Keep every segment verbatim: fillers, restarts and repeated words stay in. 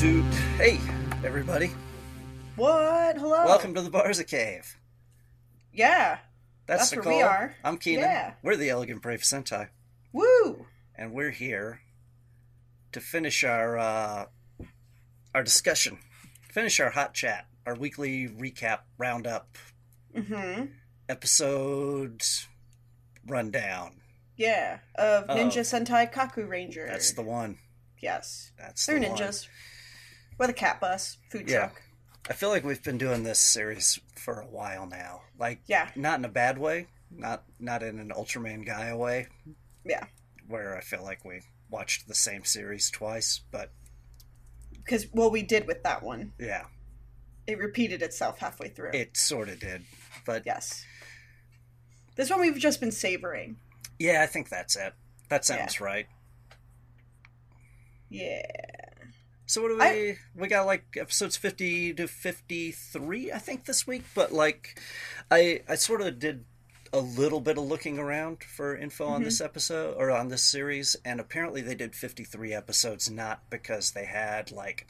To hey everybody, what? Hello. Welcome to the Barza Cave. Yeah, that's, that's Nicole. Where we are. I'm Keenan. Yeah. We're the Elegant Brave Sentai. Woo! And we're here to finish our uh, our discussion, finish our hot chat, our weekly recap roundup, mm-hmm. episode rundown. Yeah, of Ninja oh. Sentai Kakuranger. That's the one. Yes, that's they're the ninjas. One. With a cat bus, food yeah. truck. I feel like we've been doing this series for a while now. Like, yeah. not in a bad way, not not in an Ultraman Gaia way. Yeah. Where I feel like we watched the same series twice, but... Because, well, we did with that one. Yeah. It repeated itself halfway through. It sort of did, but... Yes. This one we've just been savoring. Yeah, I think that's it. That sounds yeah. right. Yeah. So what do we, I, we got like episodes fifty to fifty-three, I think, this week, but like, I I sort of did a little bit of looking around for info mm-hmm. on this episode, or on this series, and apparently they did fifty-three episodes, not because they had like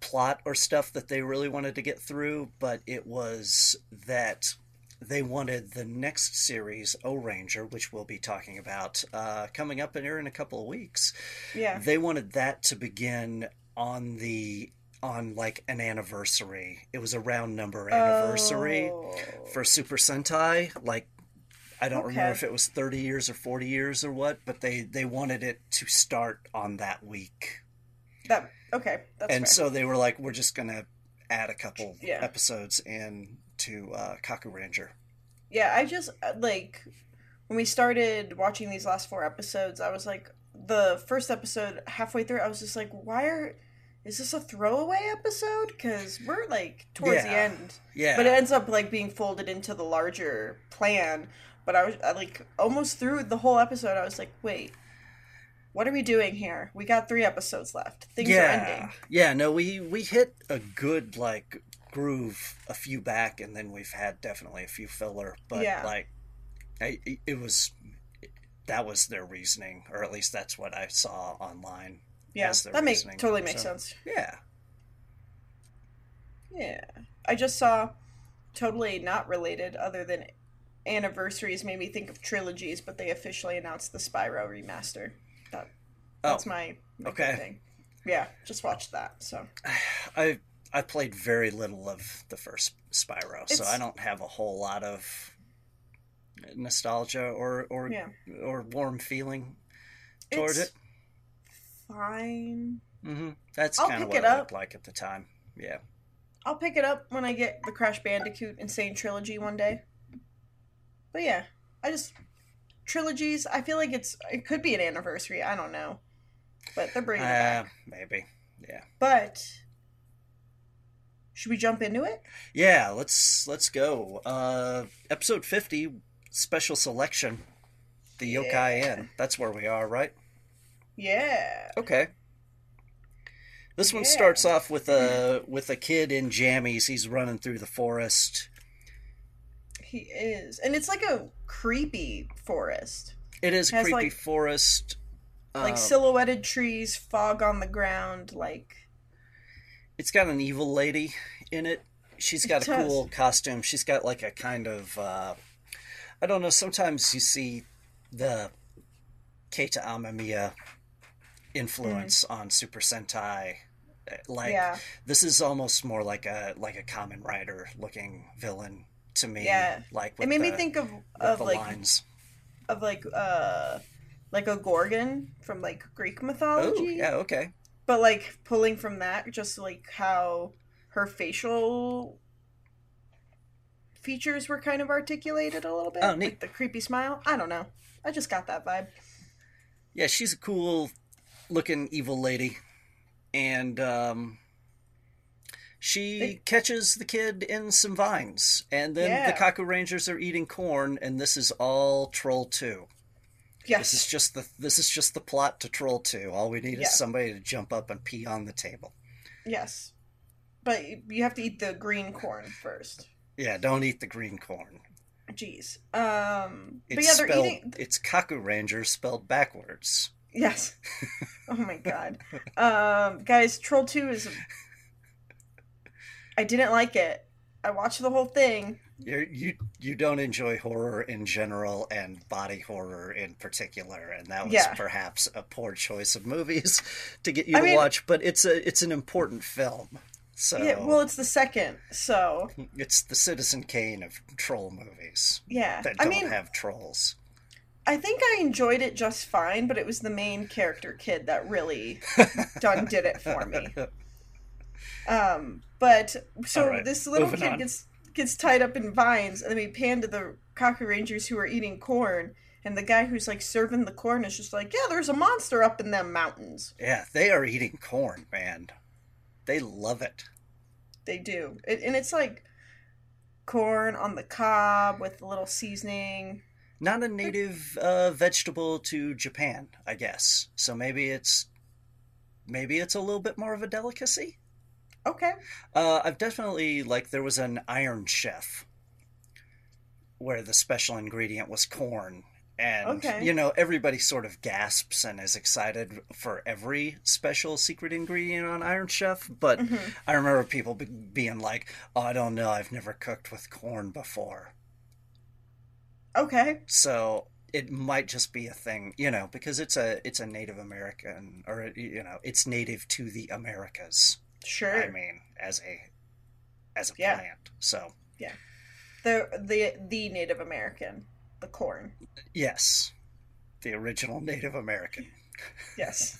plot or stuff that they really wanted to get through, but it was that they wanted the next series, O-Ranger, which we'll be talking about uh, coming up in here in a couple of weeks. Yeah. They wanted that to begin on the on like an anniversary. It was a round number anniversary oh. for Super Sentai. Like, I don't okay. remember if it was thirty years or forty years or what, but they, they wanted it to start on that week. That okay. That's and fair. So they were like, we're just gonna add a couple yeah. episodes in to uh, Kakuranger. Yeah, I just, like, when we started watching these last four episodes, I was like, the first episode, halfway through, I was just like, why are, is this a throwaway episode? Because we're, like, towards yeah. the end. Yeah. But it ends up, like, being folded into the larger plan. But I was, I, like, almost through the whole episode, I was like, wait, what are we doing here? We got three episodes left. Things yeah. are ending. Yeah, no, we, we hit a good, like... groove a few back, and then we've had definitely a few filler, but yeah. like I, it was that was their reasoning, or at least that's what I saw online. Yeah, as their that makes totally makes so, sense. Yeah, yeah. I just saw totally not related, other than anniversaries made me think of trilogies, but they officially announced the Spyro remaster. That, that's oh, my, my okay. thing. Yeah, just watched that. So I. I played very little of the first Spyro, it's, so I don't have a whole lot of nostalgia or or, yeah. or warm feeling towards it. Fine. Mm-hmm. That's kind of what it, it looked like at the time. Yeah. I'll pick it up when I get the Crash Bandicoot Insane Trilogy one day. But yeah, I just trilogies. I feel like it's it could be an anniversary. I don't know, but they're bringing uh, it back. Maybe. Yeah. But. Should we jump into it? Yeah, let's let's go. Uh, episode fifty, special selection, the yeah. Youkai Inn. That's where we are, right? Yeah. Okay. This yeah. one starts off with a with a kid in jammies. He's running through the forest. He is, and it's like a creepy forest. It is a creepy like, forest, like um, silhouetted trees, fog on the ground, like. It's got an evil lady in it. She's got it a cool does. costume. She's got like a kind of, uh, I don't know, sometimes you see the Keita Amamiya influence mm. on Super Sentai. Like, yeah. this is almost more like a like a Kamen Rider looking villain to me. Yeah. Like it made the, me think of, of, like, lines. of like, uh, like a Gorgon from like Greek mythology. Oh, yeah, okay. But, like, pulling from that, just, like, how her facial features were kind of articulated a little bit. Oh, neat. Like, the creepy smile. I don't know. I just got that vibe. Yeah, she's a cool-looking evil lady. And um, she they... catches the kid in some vines. And then yeah. the Kakurangers are eating corn, and this is all Troll two. Yes. This is just the this is just the plot to Troll two. All we need yeah. is somebody to jump up and pee on the table. Yes. But you have to eat the green corn first. Yeah, don't eat the green corn. Jeez. Um, it's but yeah, they're spelled, eating... It's Kakuranger spelled backwards. Yes. Oh my god. Um, guys, Troll two is... I didn't like it. I watched the whole thing. You're, you you don't enjoy horror in general and body horror in particular, and that was yeah. perhaps a poor choice of movies to get you I to mean, watch. But it's a it's an important film. So yeah, well, it's the second. So it's the Citizen Kane of troll movies. Yeah, that don't I mean, have trolls. I think I enjoyed it just fine, but it was the main character kid that really done did it for me. Um, but so right, this little kid on. gets. gets tied up in vines, and then we pan to the Kakurangers who are eating corn, and the guy who's like serving the corn is just like, yeah, there's a monster up in them mountains. Yeah, they are eating corn, man. They love it. They do. It, and it's like corn on the cob with a little seasoning. Not a native uh, vegetable to Japan, I guess. So maybe it's maybe it's a little bit more of a delicacy. Okay. Uh, I've definitely, like, there was an Iron Chef where the special ingredient was corn. And, okay. you know, everybody sort of gasps and is excited for every special secret ingredient on Iron Chef. But mm-hmm. I remember people be- being like, oh, I don't know, I've never cooked with corn before. Okay. So it might just be a thing, you know, because it's a it's a Native American, or, you know, it's native to the Americas. Sure. I mean, as a as a yeah. plant. So yeah, the the the Native American, the corn. Yes, the original Native American. Yes.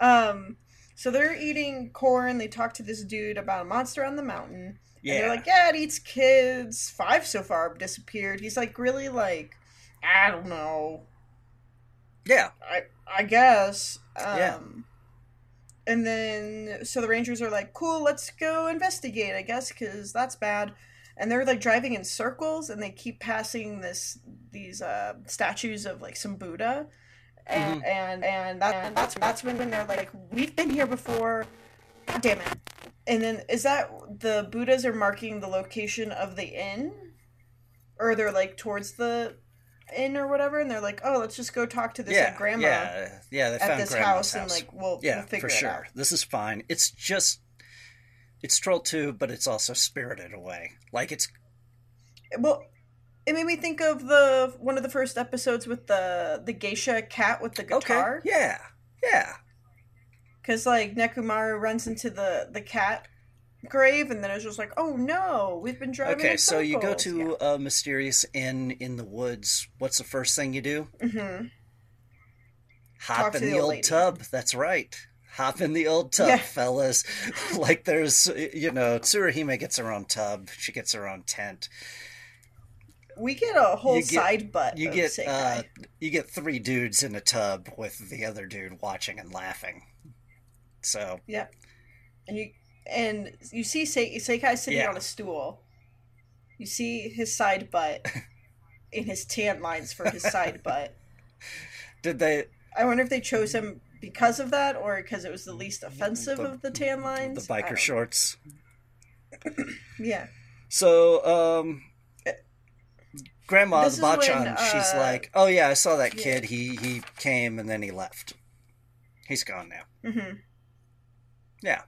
Um. So they're eating corn. They talk to this dude about a monster on the mountain. Yeah. And they're like, yeah, it eats kids. Five so far have disappeared. He's like, really, like, I don't know. Yeah. I I guess. Um, yeah. And then, so the Rangers are like, cool, let's go investigate, I guess, because that's bad. And they're, like, driving in circles, and they keep passing this these uh, statues of, like, some Buddha. And mm-hmm. and, and, that, and that's, that's when they're like, we've been here before. God damn it. And then, is that the Buddhas are marking the location of the inn? Or they're, like, towards the in or whatever, and they're like, oh, let's just go talk to this yeah, like, grandma yeah, yeah, they found at this house, house, and like, we'll, yeah, we'll figure for it sure. out. This is fine. It's just, it's Troll two, but it's also Spirited Away. Like, it's... Well, it made me think of the one of the first episodes with the, the geisha cat with the guitar. Okay, yeah, yeah. Because, like, Nekomaru runs into the, the cat grave, and then it's just like, oh no, we've been driving okay, in circles. So you go to yeah. a mysterious inn in the woods. What's the first thing you do? Mm-hmm. Hop Talk in the, the old lady. tub. That's right. Hop in the old tub, yeah. fellas. Like, there's, you know, Tsuruhime gets her own tub. She gets her own tent. We get a whole get, side butt. You get uh, you get three dudes in a tub with the other dude watching and laughing. So yeah, and you. And you see Se- Seikai sitting yeah. on a stool. You see his side butt in his tan lines for his side butt. Did they... I wonder if they chose him because of that or because it was the least offensive the, of the tan lines. The biker shorts. Yeah. So, um... Grandma Bachan, uh, she's like, oh yeah, I saw that yeah. kid. He, he came and then he left. He's gone now. Mm-hmm. Yeah.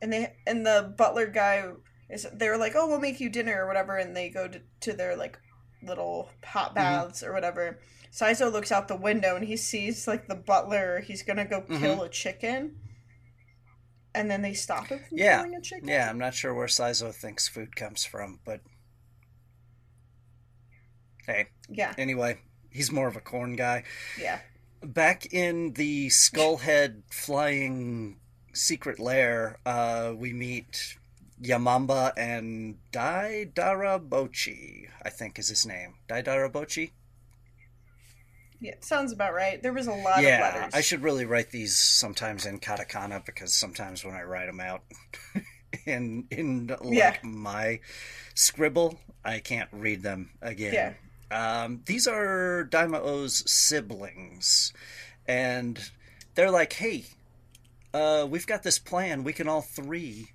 And they and the butler guy, is they were like, oh, we'll make you dinner or whatever. And they go to, to their, like, little hot baths mm-hmm. or whatever. Saizo looks out the window and he sees, like, the butler. He's going to go kill mm-hmm. a chicken. And then they stop him from yeah. killing a chicken. Yeah, I'm not sure where Saizo thinks food comes from, but... Hey. Yeah. Anyway, he's more of a corn guy. Yeah. Back in the skullhead flying... secret lair, uh, we meet Yamamba and Daidarabotchi, I think is his name. Daidarabotchi? Yeah, sounds about right. There was a lot yeah, of letters. Yeah, I should really write these sometimes in katakana because sometimes when I write them out in, in like, yeah. my scribble, I can't read them again. Yeah. Um, these are Daimao's siblings, and they're like, hey... Uh, we've got this plan. We can all three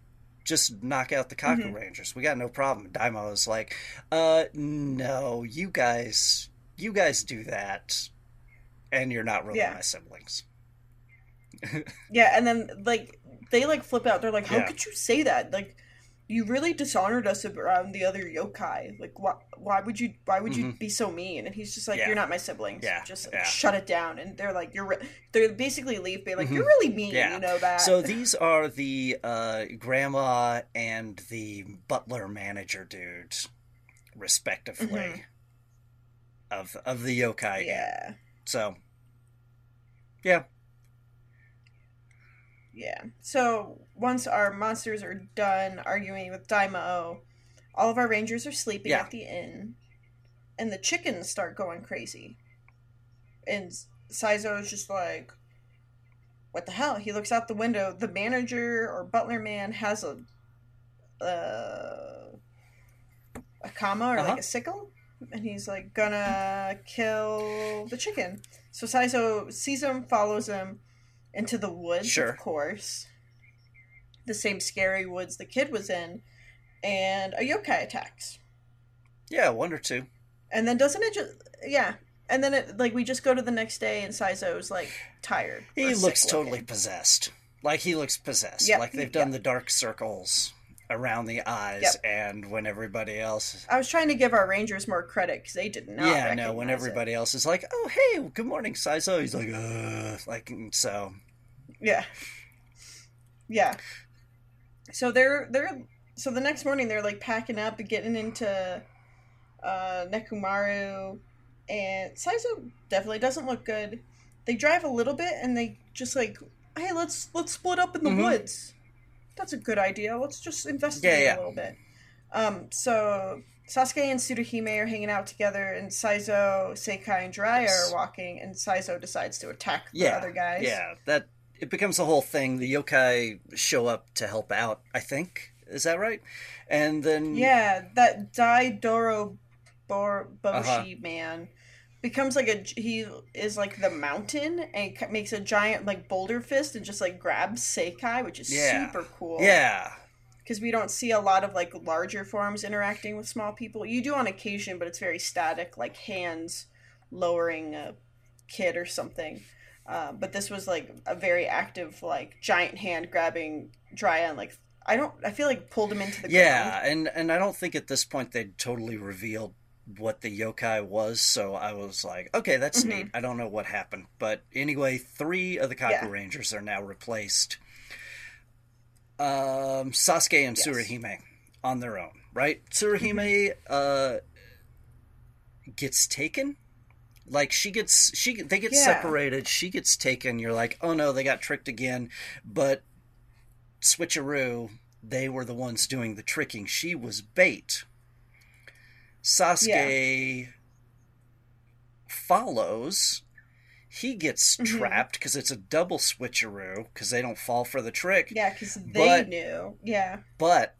just knock out the Kakurangers. Mm-hmm. We got no problem. Daimao is like, uh, no, you guys, you guys do that. and you're not really yeah. my siblings. Yeah, and then, like, they, like, flip out. They're like, how yeah. could you say that? Like, you really dishonored us around the other yokai. Like, why, why would you Why would you mm-hmm. be so mean? And he's just like, yeah. you're not my siblings. Yeah. Just like, yeah. shut it down. And they're like, you're... Re-, they basically leave being like, mm-hmm. you're really mean, yeah. you know that. So these are the uh, grandma and the butler manager dude, respectively, mm-hmm. of of the yokai. Yeah. Game. So, yeah. Yeah. So once our monsters are done arguing with Daimao, all of our rangers are sleeping yeah. at the inn, and the chickens start going crazy. And Saizo is just like, "What the hell?" He looks out the window. The manager or butler man has a uh, a kama or uh-huh. like a sickle, and he's like gonna kill the chicken. So Saizo sees him, follows him. Into the woods, sure. of course. The same scary woods the kid was in. And a yokai attacks. Yeah, one or two. And then doesn't it just... Yeah. And then, it like, we just go to the next day and Saizo's, like, tired. He looks totally possessed. Like, he looks possessed. Yep. Like, they've done yep. the dark circles around the eyes. Yep. And when everybody else... I was trying to give our rangers more credit, because they did not Yeah, no, when everybody it. else is like, oh, hey, well, good morning, Saizo. He's like, ugh. Like, so... Yeah. Yeah. So they're, they're, so the next morning they're like packing up and getting into, uh, Nekomaru, and Saizo definitely doesn't look good. They drive a little bit and they just like, hey, let's, let's split up in the mm-hmm. woods. That's a good idea. Let's just investigate yeah, yeah. a little bit. Um, so Sasuke and Tsuruhime are hanging out together, and Saizo, Seikai, and Jiraiya yes. are walking, and Saizo decides to attack the yeah, other guys. Yeah. That, it becomes a whole thing. The yokai show up to help out, I think. Is that right? And then... Yeah, that Daidoro Bor- Boshi uh-huh. man becomes like a... He is like the mountain and makes a giant like boulder fist and just like grabs Seikai, which is yeah. super cool. Yeah. Because we don't see a lot of like larger forms interacting with small people. You do on occasion, but it's very static, like hands lowering a kid or something. Uh, but this was, like, a very active, like, giant hand grabbing Jiraiya and, like, I don't, I feel like pulled him into the yeah, ground. Yeah, and, and I don't think at this point they'd totally revealed what the yokai was, so I was like, okay, that's mm-hmm. neat. I don't know what happened. But anyway, three of the Kakurangers yeah. are now replaced. Um, Sasuke and yes. Tsuruhime on their own, right? Tsuruhime mm-hmm. uh, gets taken. Like, she gets, she they get yeah. separated, she gets taken, you're like, oh no, they got tricked again, but switcheroo, they were the ones doing the tricking. She was bait. Sasuke yeah. follows, he gets mm-hmm. trapped, because it's a double switcheroo, because they don't fall for the trick. Yeah, because they but, knew. Yeah. But,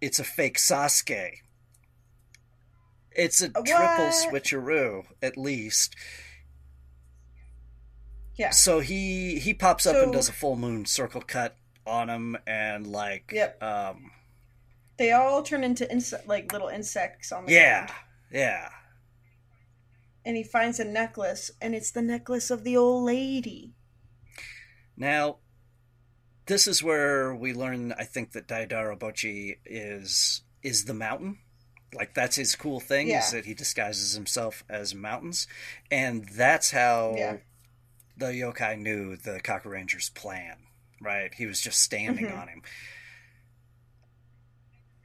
it's a fake Sasuke. It's a what? triple switcheroo, at least. Yeah. So he he pops so, up and does a full moon circle cut on him, and like, yep. um, they all turn into insect, like little insects on the yeah, ground. Yeah, yeah. And he finds a necklace, and it's the necklace of the old lady. Now, this is where we learn, I think, that Daidarabotchi is is the mountain. Like, that's his cool thing, yeah. is that he disguises himself as mountains. And that's how yeah. the yokai knew the Kakuranger's plan, right? He was just standing mm-hmm. on him.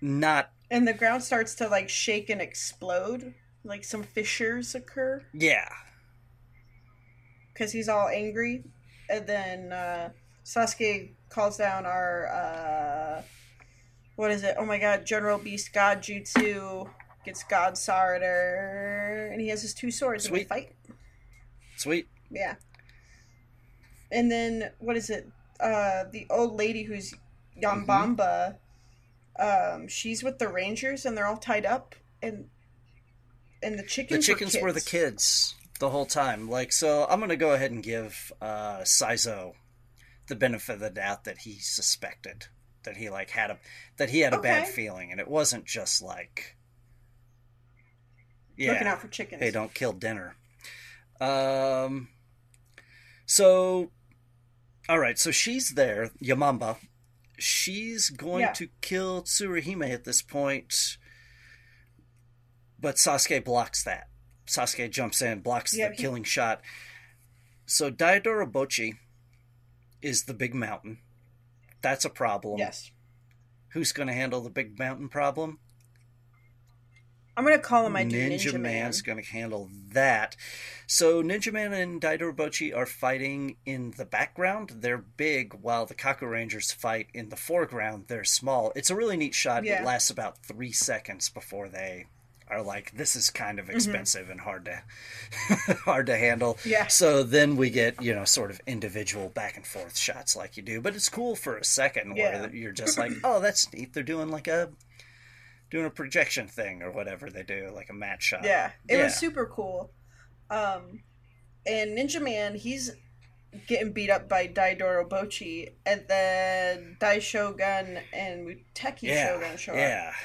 Not... And the ground starts to, like, shake and explode. Like, some fissures occur. Yeah. Because he's all angry. And then uh, Sasuke calls down our... Uh, What is it? Oh my god, General Beast God Jutsu gets God Sarder, and he has his two swords Sweet. and they fight. Sweet. Yeah. And then, what is it? Uh, the old lady who's Yamamba, mm-hmm. um, she's with the Rangers, and they're all tied up, and and the chickens The chickens were, kids. were the kids the whole time. Like, so I'm going to go ahead and give uh, Saizo the benefit of the doubt that he suspected. That he like had a that he had a okay. bad feeling, and it wasn't just like yeah, looking out for chickens. Hey, don't kill dinner. Um, so, all right, so she's there, Yamamba. She's going yeah. to kill Tsuruhime at this point, but Sasuke blocks that. Sasuke jumps in, blocks yeah, the he... killing shot. So Daidarabochi is the big mountain. That's a problem. Yes. Who's going to handle the big mountain problem? I'm going to call him my dude, Ninja, Ninja Man. Man's going to handle that. So Ninja Man and Daidarabochi are fighting in the background. They're big, while the Kakurangers fight in the foreground. They're small. It's a really neat shot. Yeah. It lasts about three seconds before they are like, this is kind of expensive mm-hmm. and hard to hard to handle. Yeah. So then we get, you know, sort of individual back and forth shots like you do. But it's cool for a second yeah. where you're just like, oh, that's neat. They're doing like a... doing a projection thing or whatever they do, like a match shot. Yeah, it yeah. was super cool. Um, and Ninja Man, he's getting beat up by Daidarabochi, and then Dai Shogun and Muteki yeah, Shogun show yeah. up.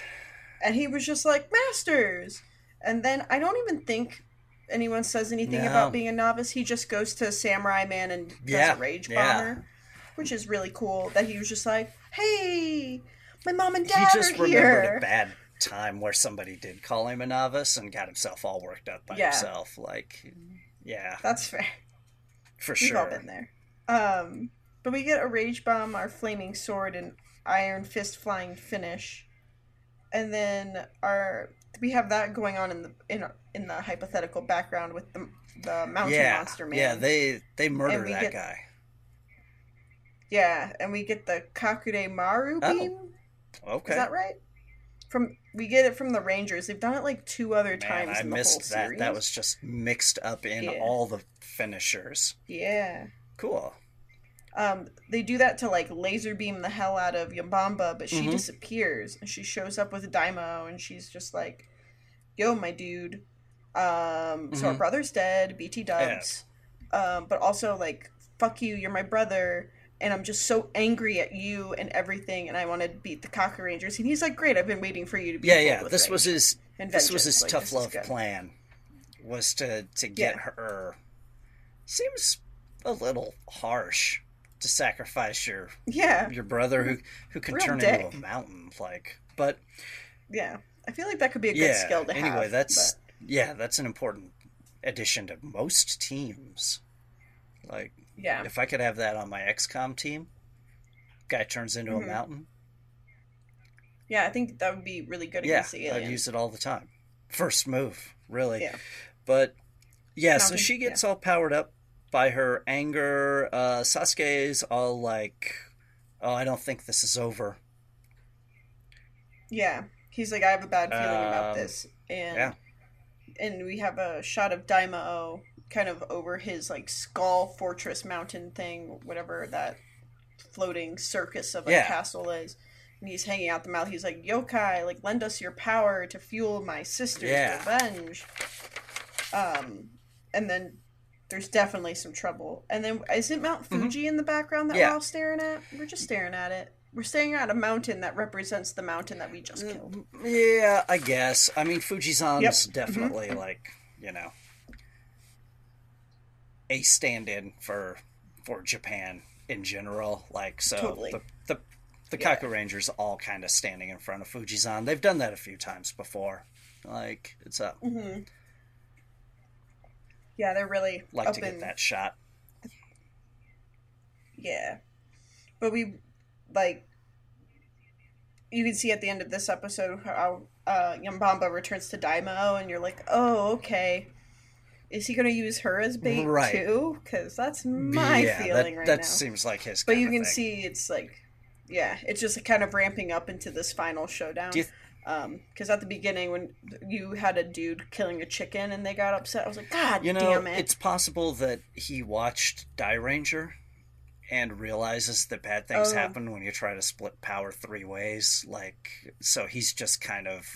And he was just like, masters! And then I don't even think anyone says anything no. about being a novice. He just goes to Samurai Man and does yeah, a rage bomber, yeah. which is really cool, that he was just like, hey... my mom and dad are here. He just remembered a bad time where somebody did call him a novice and got himself all worked up by yeah. himself. Like, yeah. That's fair. For We've sure. We've all been there. Um, but we get a Rage Bomb, our Flaming Sword, and Iron Fist Flying Finish. And then our we have that going on in the in in the hypothetical background with the, the Mountain yeah. Monster Man. Yeah, they, they murder that get, guy. Yeah, and we get the Kakuremaru oh. beam. Okay. Is that right? From we get it from the Rangers. They've done it like two other Man, times. I in the missed whole that. Series. That was just mixed up in yeah. all the finishers. Yeah. Cool. Um, they do that to like laser beam the hell out of Yamamba, but she mm-hmm. disappears and she shows up with Daimao and she's just like, "Yo, my dude. Um, mm-hmm. so our brother's dead. B T dubs. Yeah. Um, but also like, fuck you. You're my brother." And I'm just so angry at you and everything, and I want to beat the Kakurangers. And he's like, "Great, I've been waiting for you to be." Yeah, yeah. This was his. This was his like, tough love plan, was to to get yeah. her. Seems a little harsh to sacrifice your yeah your brother who who can Real turn dick. into a mountain, like. But yeah, I feel like that could be a good yeah, skill to anyway, have. Anyway, that's but. yeah, that's an important addition to most teams, like. Yeah. If I could have that on my X COM team, guy turns into mm-hmm. a mountain. Yeah, I think that would be really good against yeah, the alien. I'd use it all the time. First move, really. Yeah. But, yeah, mountain, so she gets yeah. all powered up by her anger. Uh, Sasuke's all like, oh, I don't think this is over. Yeah. He's like, I have a bad feeling um, about this. And, yeah. and we have a shot of Daimao kind of over his, like, skull fortress mountain thing, whatever that floating circus of a yeah. castle is. And he's hanging out the mouth. He's like, Youkai, like, lend us your power to fuel my sister's yeah. revenge. Um, and then there's definitely some trouble. And then, is it Mount Fuji mm-hmm. in the background that yeah. we're all staring at? We're just staring at it. We're staring at a mountain that represents the mountain that we just killed. Yeah, I guess. I mean, Fujisan's yep. definitely, mm-hmm. like, you know... a stand-in for for Japan in general, like so totally. the the, the yeah. Kakurangers all kind of standing in front of Fujisan. They've done that a few times before, like it's up. Mm-hmm. Yeah, they're really like up to get in... that shot. Yeah, but we like you can see at the end of this episode how uh, Yamamba returns to Daimao, and you're like, oh, okay. Is he going to use her as bait, right. too? Because that's my yeah, feeling that, right that now. That seems like his But kind you can of thing. see it's like, yeah, it's just kind of ramping up into this final showdown. Because um, at the beginning, when you had a dude killing a chicken and they got upset, I was like, God you know, damn it. It's possible that he watched Dairanger and realizes that bad things oh. happen when you try to split power three ways. Like, so he's just kind of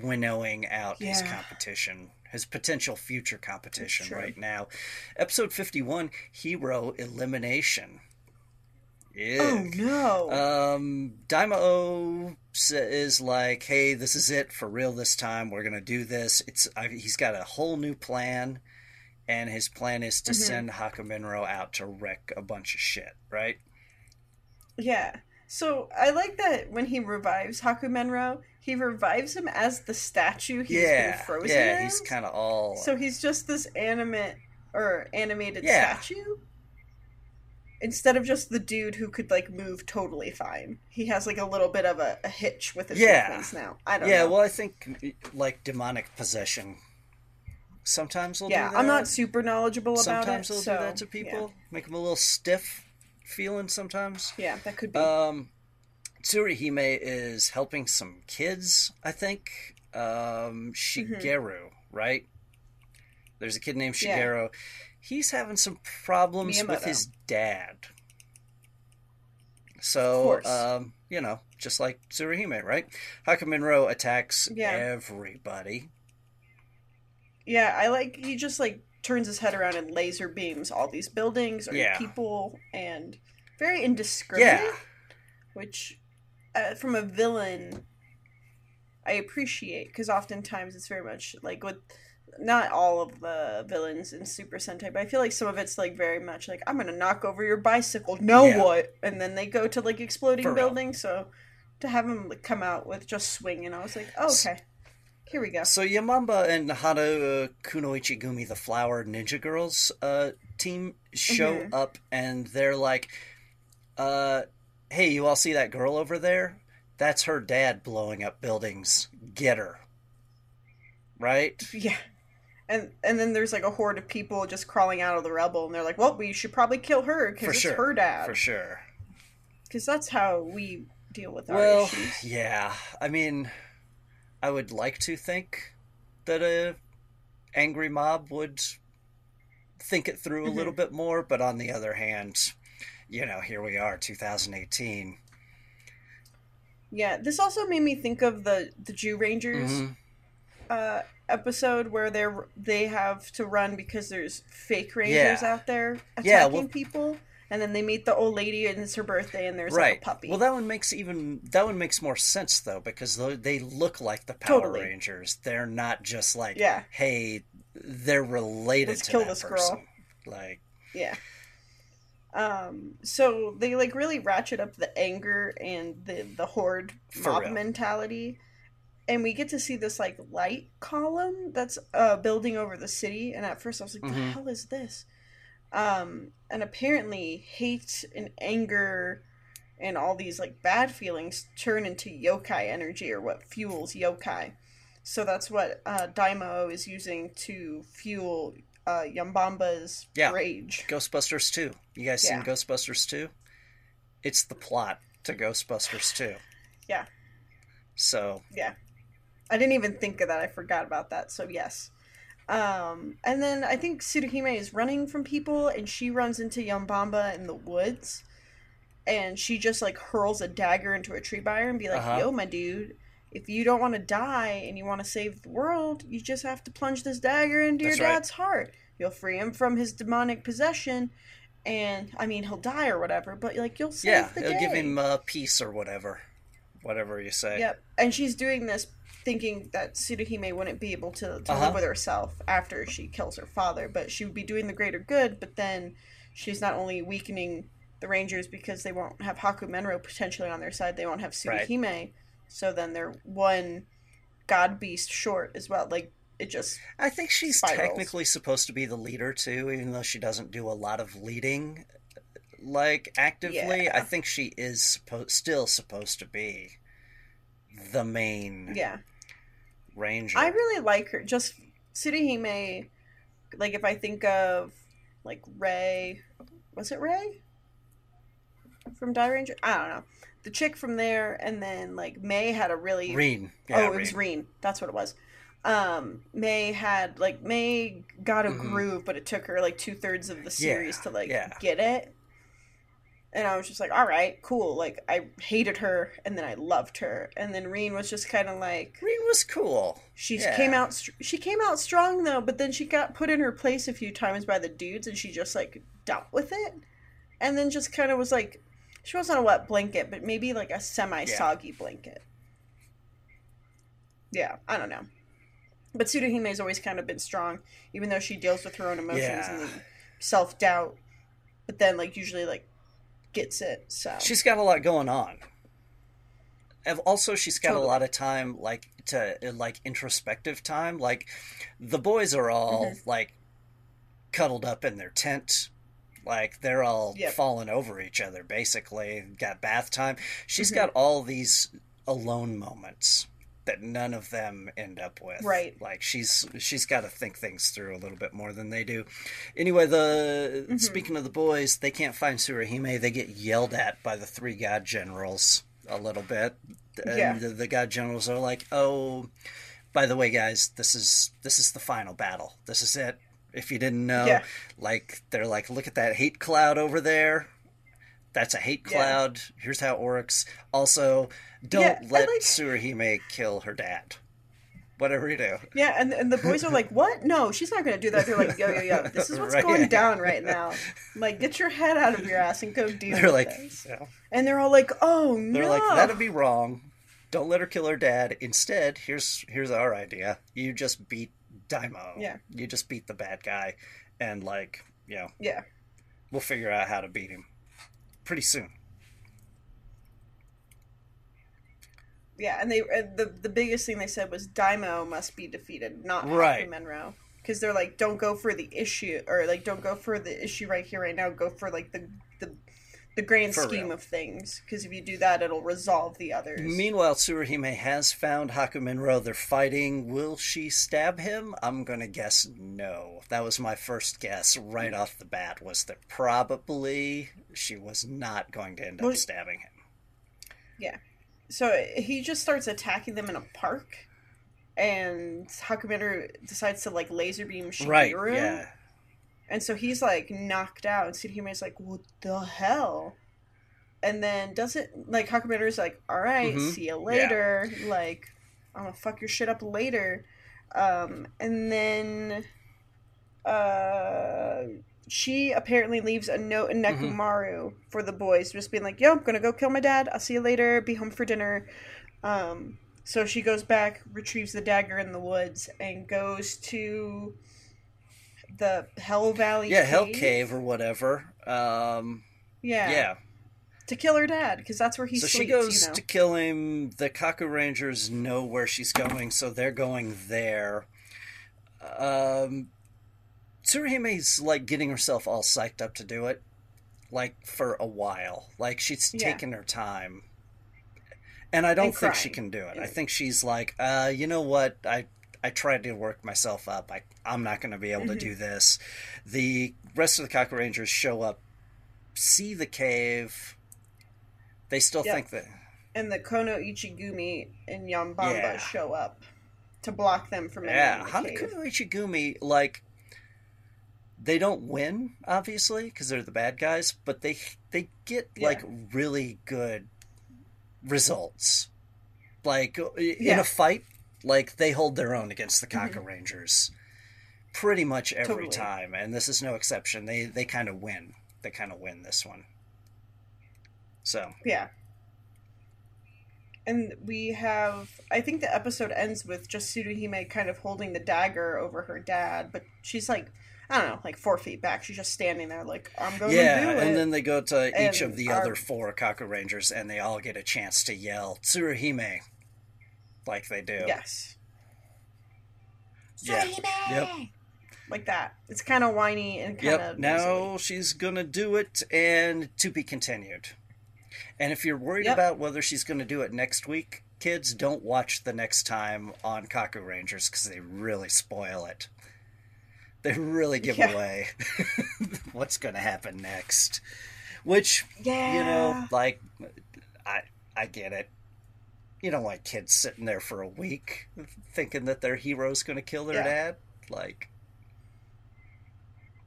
winnowing out yeah. his competition. His potential future competition sure. right now. Episode fifty-one, Hero Elimination. Yeah. Oh, no. Um, Daimao is like, hey, this is it for real this time. We're going to do this. It's I, He's got a whole new plan. and his plan is to mm-hmm. send Hakumenro out to wreck a bunch of shit, right? Yeah. So I like that when he revives Hakumenro, he revives him as the statue he's yeah, been frozen Yeah, as. He's kind of all... So he's just this animate or animated yeah. statue? Instead of just the dude who could, like, move totally fine. He has, like, a little bit of a, a hitch with his movements yeah. now. I don't yeah, know. Yeah, well, I think, like, demonic possession sometimes will yeah, do that. Yeah, I'm not super knowledgeable about sometimes it. Sometimes they'll so, do that to people. Yeah. Make them a little stiff feeling sometimes. Yeah, that could be. Um, Tsuruhime is helping some kids, I think. Um, Shigeru, mm-hmm. right? There's a kid named Shigeru. Yeah. He's having some problems Miyamoto. with his dad. So, um, you know, just like Tsuruhime, right? Hakumenro attacks yeah. everybody. Yeah, I like, he just like turns his head around and laser beams all these buildings or yeah. people, and very indiscriminate, yeah. which uh, from a villain I appreciate, because oftentimes it's very much like with... Not all of the villains in Super Sentai, but I feel like some of it's, like, very much, like, I'm gonna knock over your bicycle, no yeah. what? And then they go to, like, exploding For buildings, real. So to have him like, come out with just swinging, I was like, oh, okay, here we go. So Yamamba and Hado uh, Kunoichi Gumi, the Flower Ninja Girls uh, team, show mm-hmm. up, and they're like, uh, hey, you all see that girl over there? That's her dad blowing up buildings. Get her. Right? Yeah. And and then there's, like, a horde of people just crawling out of the rubble, and they're like, well, we should probably kill her, because it's sure. her dad. For sure. Because that's how we deal with well, our issues. Yeah. I mean, I would like to think that a angry mob would think it through mm-hmm. a little bit more, but on the other hand, you know, here we are, two thousand eighteen. Yeah, this also made me think of the, the Jew Rangers. Mm-hmm. Uh, episode where they they have to run because there's fake rangers yeah. out there attacking yeah, well, people, and then they meet the old lady and it's her birthday and there's right. like a puppy. Well, that one makes even that one makes more sense though, because they look like the Power totally. Rangers. They're not just like yeah. hey, they're related Let's to kill that this person. Girl. Like yeah. Um. So they like really ratchet up the anger and the the horde For mob real. mentality. And we get to see this, like, light column that's uh, building over the city. And at first I was like, mm-hmm. the hell is this? Um, and apparently hate and anger and all these, like, bad feelings turn into yokai energy, or what fuels yokai. So that's what uh, Daimao is using to fuel uh, Yambamba's yeah. rage. Ghostbusters two. You guys yeah. seen Ghostbusters two? It's the plot to Ghostbusters two. Yeah. So. Yeah. I didn't even think of that. I forgot about that. So, yes. Um, and then I think Tsuruhime is running from people, and she runs into Yambamba in the woods. And she just, like, hurls a dagger into a tree by her and be like, uh-huh. yo, my dude, if you don't want to die and you want to save the world, you just have to plunge this dagger into That's your dad's right. heart. You'll free him from his demonic possession, and, I mean, he'll die or whatever, but, like, you'll save yeah, the day. Yeah, it'll give him uh, peace or whatever. Whatever you say. Yep. And she's doing this thinking that Tsuruhime wouldn't be able to, to uh-huh. live with herself after she kills her father, but she would be doing the greater good, but then she's not only weakening the Rangers because they won't have Hakumenro potentially on their side, they won't have Tsuruhime, right. so then they're one god beast short as well. Like, it just I think she's spirals. Technically supposed to be the leader, too, even though she doesn't do a lot of leading, like, actively. Yeah. I think she is suppo- still supposed to be the main... Yeah. Ranger. I really like her. Just Tsuruhime, like if I think of like Ray, was it Ray from Dairanger? I don't know. The chick from there, and then like May had a really Reen. Yeah, oh, it Reen. was Reen. That's what it was. Um, May had like May got a mm-hmm. groove, but it took her like two thirds of the series yeah, to like yeah. get it. And I was just like, all right, cool. Like, I hated her, and then I loved her. And then Reen was just kind of like... Reen was cool. She yeah. came out She came out strong, though, but then she got put in her place a few times by the dudes, and she just, like, dealt with it. And then just kind of was like... She wasn't a wet blanket, but maybe, like, a semi-soggy yeah. blanket. Yeah, I don't know. But Tsuruhime's always kind of been strong, even though she deals with her own emotions yeah. and the self-doubt, but then, like, usually, like, gets it, so. She's got a lot going on. Also, she's got totally. a lot of time, like, to, like, introspective time. Like, the boys are all, mm-hmm. like, cuddled up in their tent. Like, they're all yep. falling over each other, basically. Got bath time. She's mm-hmm. got all these alone moments that none of them end up with. Right. Like, she's she's got to think things through a little bit more than they do. Anyway, the mm-hmm. speaking of the boys, they can't find Tsuruhime. They get yelled at by the three god generals a little bit. And yeah. the, the god generals are like, oh, by the way, guys, this is this is the final battle. This is it. If you didn't know, yeah. like, they're like, look at that hate cloud over there. That's a hate cloud. Yeah. Here's how it works. Also, don't yeah, let like... Tsuruhime kill her dad. Whatever you do. Yeah, and, and the boys are like, what? No, she's not going to do that. They're like, yo, yo, yo, this is what's right. going down right now. I'm like, get your head out of your ass and go deal they're with like, this. Yeah. And they're all like, oh, they're no. They're like, that'd be wrong. Don't let her kill her dad. Instead, here's here's our idea. You just beat Daimao. Yeah. You just beat the bad guy, and, like, you know. Yeah. We'll figure out how to beat him pretty soon. Yeah, and they uh, the the biggest thing they said was Daimao must be defeated, not right. Hakumenro, because they're like, don't go for the issue, or like, don't go for the issue right here, right now. Go for like the the, the grand for scheme real. of things, because if you do that, it'll resolve the others. Meanwhile, Tsuruhime has found Hakumenro. They're fighting. Will she stab him? I'm gonna guess no. That was my first guess right off the bat, was that probably she was not going to end up well, stabbing him. Yeah. So he just starts attacking them in a park, and Hakumenro decides to, like, laser beam Shigeru. Right, yeah. And so he's, like, knocked out, and Tsuruhime's like, what the hell? And then doesn't, like, Hakumenro's like, all right, mm-hmm. see you later. Yeah. Like, I'm gonna fuck your shit up later. Um, and then uh, she apparently leaves a note in Nekomaru mm-hmm. for the boys, just being like, yo, I'm gonna go kill my dad. I'll see you later. Be home for dinner. Um, so she goes back, retrieves the dagger in the woods, and goes to the Hell Valley Yeah, cave. Hell Cave or whatever. Um, yeah. Yeah. To kill her dad, because that's where he so sleeps, you know. So she goes to kill him. The Kakurangers know where she's going, so they're going there. Um... Tsuruhime's, like, getting herself all psyched up to do it, like, for a while. Like, she's yeah. taking her time. And I don't and think crying. she can do it. I think she's like, uh, you know what? I I tried to work myself up. I, I'm not going to be able mm-hmm. to do this. The rest of the Kakurangers show up, see the cave. They still yep. think that... And the Kunoichi Gumi and Yamamba yeah. show up to block them from entering the cave. Yeah, Kunoichi Gumi, like... They don't win, obviously, because they're the bad guys, but they they get, yeah. like, really good results. Like, in yeah. a fight, like, they hold their own against the Kakurangers mm-hmm. pretty much every totally. time, and this is no exception. They they kind of win. They kind of win this one. So. Yeah. And we have, I think the episode ends with just Tsuruhime kind of holding the dagger over her dad, but she's like... I don't know, like four feet back. She's just standing there like, I'm going yeah, to do it. Yeah, and then they go to each and of the our... other four Kakurangers, and they all get a chance to yell, Tsuruhime, like they do. Yes. Yeah. Tsuruhime! Yep. Like that. It's kind of whiny and kind yep. of... Now she's going to do it, and to be continued. And if you're worried yep. about whether she's going to do it next week, kids, don't watch the next time on Kakurangers, because they really spoil it. They really give yeah. away what's going to happen next. Which, yeah. you know, like, I I get it. You don't like kids sitting there for a week thinking that their hero's going to kill their yeah. dad. Like.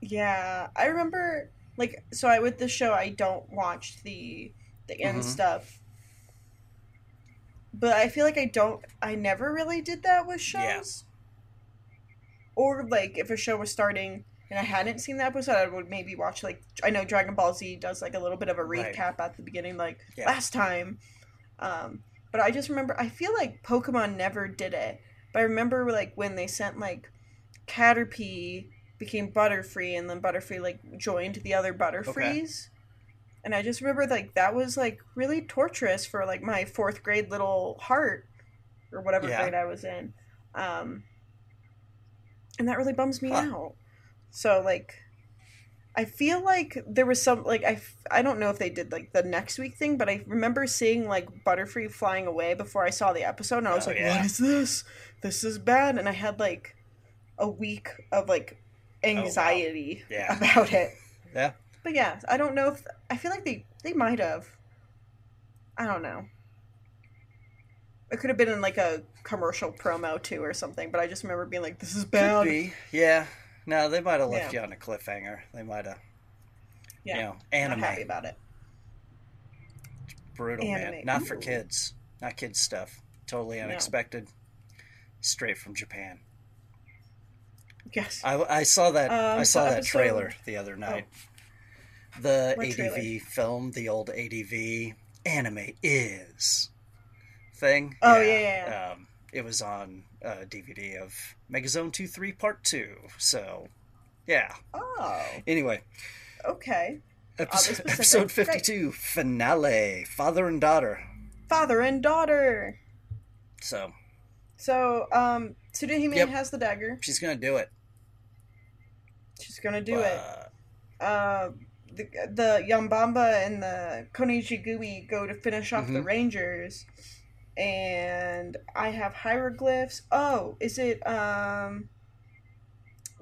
Yeah. I remember, like, so I with the show, I don't watch the, the end mm-hmm. stuff. But I feel like I don't, I never really did that with shows. Yeah. Or, like, if a show was starting and I hadn't seen the episode, I would maybe watch, like, I know Dragon Ball Z does, like, a little bit of a recap right. at the beginning, like, yeah. last time. Um, but I just remember, I feel like Pokemon never did it. But I remember, like, when they sent, like, Caterpie became Butterfree, and then Butterfree, like, joined the other Butterfrees. Okay. And I just remember, like, that was, like, really torturous for, like, my fourth grade little heart, or whatever yeah. grade I was in. Um, and that really bums me huh. out. So, like, I feel like there was some, like, I, I don't know if they did, like, the next week thing, but I remember seeing, like, Butterfree flying away before I saw the episode, and I was oh, like, yeah. what is this? This is bad. And I had, like, a week of, like, anxiety oh, wow. yeah. about it. Yeah. But yeah, I don't know if... I feel like they, they might have. I don't know. It could have been in, like, a commercial promo, too, or something, but I just remember being like, this is bad. Could be, yeah. No, they might have left yeah. you on a cliffhanger. They might have, yeah. you know, anime. Not happy about it. Brutal, anime. Man. Not Ooh. For kids. Not kids stuff. Totally unexpected. No. Straight from Japan. Yes. I, I saw that, um, I saw that episode... trailer the other night. Oh. The what A D V trailer? Film, the old A D V anime is thing. Oh, yeah. yeah, yeah. Um, it was on a D V D of Megazone two three Part two. So, yeah. Oh. Anyway. Okay. Episode, episode fifty-two, Great. Finale, Father and Daughter. Father and Daughter. So. So, um, Tsuruhime yep. has the dagger. She's going to do it. She's going to do but... it. Um. The, the Yamamba and the Kunoichi Gumi go to finish off mm-hmm. the Rangers, and I have hieroglyphs. Oh, is it um,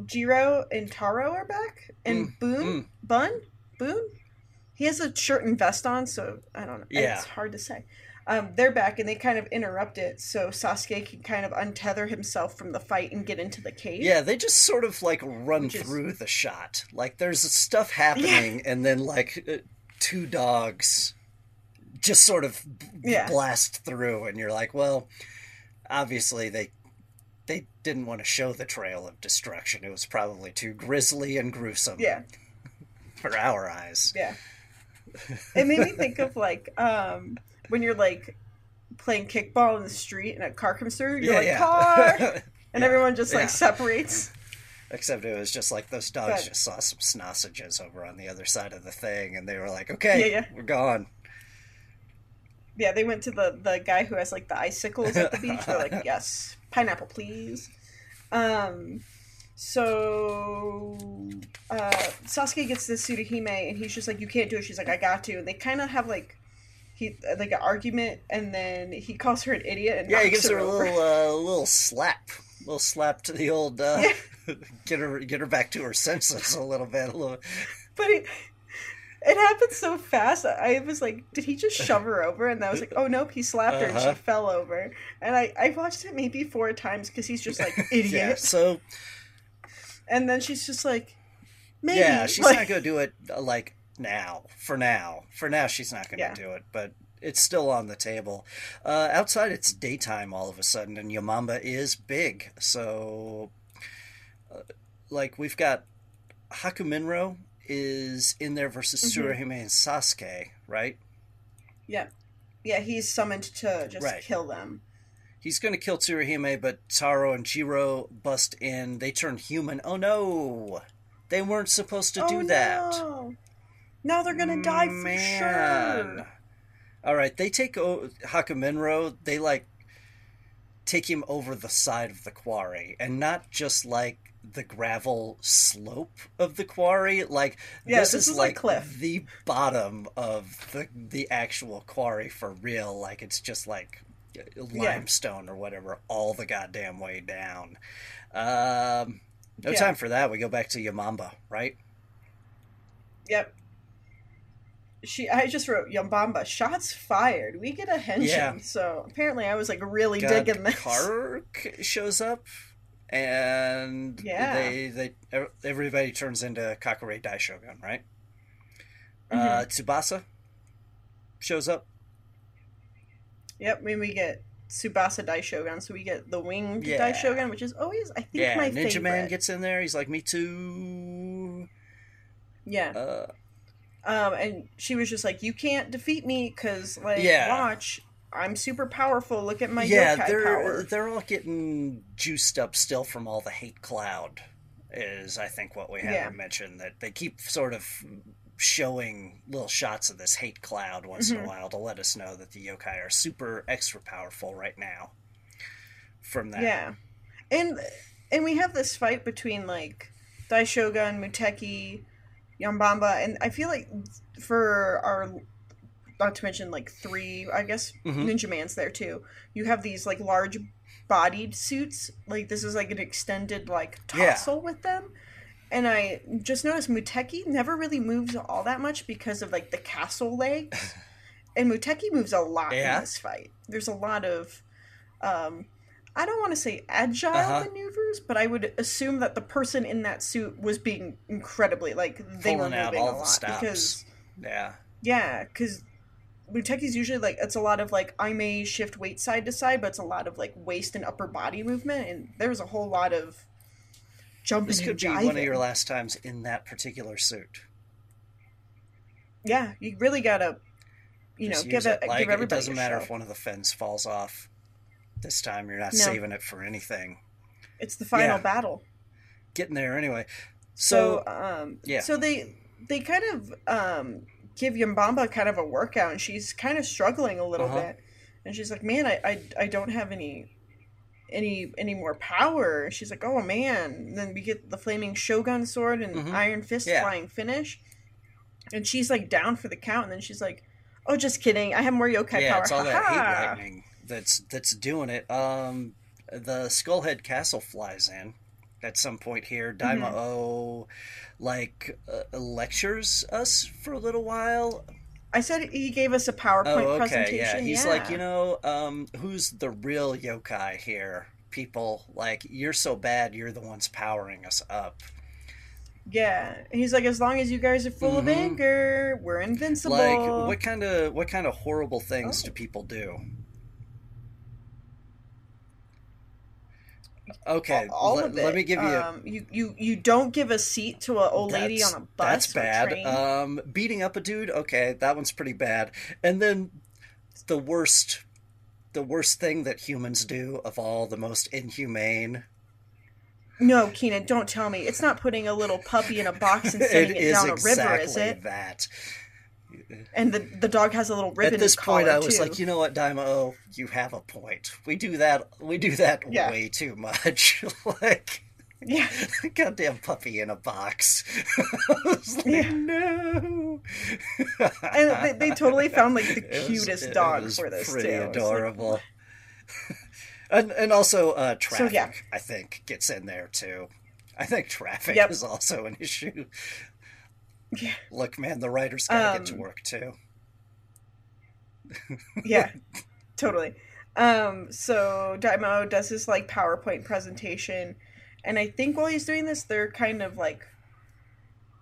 Jiro and Taro are back, and mm. Boon mm. Bun Boon? He has a shirt and vest on, so I don't know. Yeah. It's hard to say. Um, they're back, and they kind of interrupt it, so Sasuke can kind of untether himself from the fight and get into the cave. Yeah, they just sort of, like, run Which through is... the shot. Like, there's stuff happening, yeah. and then, like, two dogs just sort of b- yeah. blast through, and you're like, well, obviously they they didn't want to show the trail of destruction. It was probably too grisly and gruesome yeah. for our eyes. Yeah. It made me think of, like... um when you're, like, playing kickball in the street and a car comes through, you're yeah, like, yeah. car! And yeah, everyone just, like, yeah. separates. Except it was just, like, those dogs but, just saw some sausages over on the other side of the thing, and they were like, okay, yeah, yeah. we're gone. Yeah, they went to the, the guy who has, like, the icicles at the beach. They're like, yes, pineapple, please. Um, so, uh, Sasuke gets this Tsuruhime, and he's just like, you can't do it. She's like, I got to. And they kind of have, like... He, like, an argument, and then he calls her an idiot and yeah, he gives her, her a little uh, little slap, a little slap to the old uh, yeah. get her get her back to her senses a little bit, a little. But it it happened so fast. I was like, did he just shove her over? And I was like, oh nope, he slapped uh-huh. her and she fell over. And I I watched it maybe four times because he's just like idiot. yeah, so, and then she's just like, maybe yeah, she's like... not gonna do it like. Now, for now, for now, she's not going to yeah. do it, but it's still on the table. Uh, outside, it's daytime all of a sudden, and Yamamba is big. So, uh, like, we've got Hakumenro is in there versus mm-hmm. Tsuruhime and Sasuke, right? Yeah. Yeah, he's summoned to just right. kill them. He's going to kill Tsuruhime, but Taro and Jiro bust in. They turn human. Oh, no! They weren't supposed to oh, do that. No. Now they're gonna die for Man. Sure. All right, they take o- Hakumenro. They like take him over the side of the quarry, and not just like the gravel slope of the quarry. Like yeah, this, this is, is like cliff. The bottom of the the actual quarry for real. Like it's just like limestone yeah. or whatever, all the goddamn way down. Um, no yeah. time for that. We go back to Yamamba, right? Yep. She, I just wrote Yambamba. Shots fired. We get a henshin. Yeah. So apparently, I was like really God digging this. Kark shows up, and yeah. they they everybody turns into Kakure Daishogun, right? Mm-hmm. Uh, Tsubasa shows up. Yep, when we get Tsubasa Daishogun, so we get the winged yeah. Daishogun, which is always I think yeah, my Ninja favorite. Ninja Man gets in there. He's like, me too. Yeah. Uh, Um, and she was just like, you can't defeat me, because, like, yeah. watch, I'm super powerful, look at my yeah, yokai they're, power. They're all getting juiced up still from all the hate cloud, is I think what we haven't yeah. mentioned, that they keep sort of showing little shots of this hate cloud once mm-hmm. in a while to let us know that the yokai are super extra powerful right now from that. Yeah. And and we have this fight between, like, Daishogun, Muteki, Yamamba, and I feel like for our... not to mention, like, three, I guess, mm-hmm. Ninja Man's there, too. You have these, like, large-bodied suits. Like, this is, like, an extended, like, tussle yeah. with them. And I just noticed Muteki never really moves all that much because of, like, the castle legs. And Muteki moves a lot yeah. in this fight. There's a lot of, um, I don't want to say agile uh-huh. maneuvers, but I would assume that the person in that suit was being incredibly, like, they Pulling were moving a lot. Because, yeah. Yeah, because... Muteki's usually, like, it's a lot of, like, I may shift weight side to side, but it's a lot of, like, waist and upper body movement, and there's a whole lot of jumping. This could be one of your last times in that particular suit. Yeah, you really gotta, you know, give it, give everybody a shot. It doesn't matter if one of the fins falls off. This time you're not saving it for anything. It's the final battle. Getting there anyway. So, um, yeah. So they, they kind of, um... give Yambamba kind of a workout, and she's kind of struggling a little uh-huh. bit, and she's like, man, I, I I don't have any any any more power. She's like, oh man. And then we get the flaming Shogun sword and mm-hmm. Iron Fist yeah. flying finish, and she's like down for the count, and then she's like, oh, just kidding, I have more yokai yeah, power. It's all Ha-ha. That hate lightning that's that's doing it. Um the Skullhead Castle flies in at some point here. Daimao, mm-hmm. like, uh, lectures us for a little while. I said he gave us a PowerPoint oh, okay, presentation. Yeah. He's yeah. like, you know, um, who's the real yokai here, people? Like, you're so bad, you're the ones powering us up. Yeah. He's like, as long as you guys are full mm-hmm. of anger, we're invincible. Like, what kind of what kind of horrible things oh. do people do? Okay, all let, of it. Let me give you, a, um, you. You you don't give a seat to an old lady on a bus. That's bad. Or train. Um, beating up a dude. Okay, that one's pretty bad. And then the worst, the worst thing that humans do of all, the most inhumane. No, Keenan, don't tell me it's not putting a little puppy in a box and sending it, it down exactly a river, is it? That. And the the dog has a little ribbon. At this point, I was too. like, you know what, Daimao, you have a point. We do that. We do that yeah. way too much. Like, yeah, goddamn puppy in a box. I was like, yeah. no. And they, they totally found like the it cutest was, dog was for this. Pretty too. adorable. Like... and and also uh, traffic. So, yeah. I think gets in there too. I think traffic yep. is also an issue. Yeah. Look, man, the writer's gotta um, get to work too. Yeah, totally. Um, so Daimao does his like PowerPoint presentation, and I think while he's doing this, they're kind of like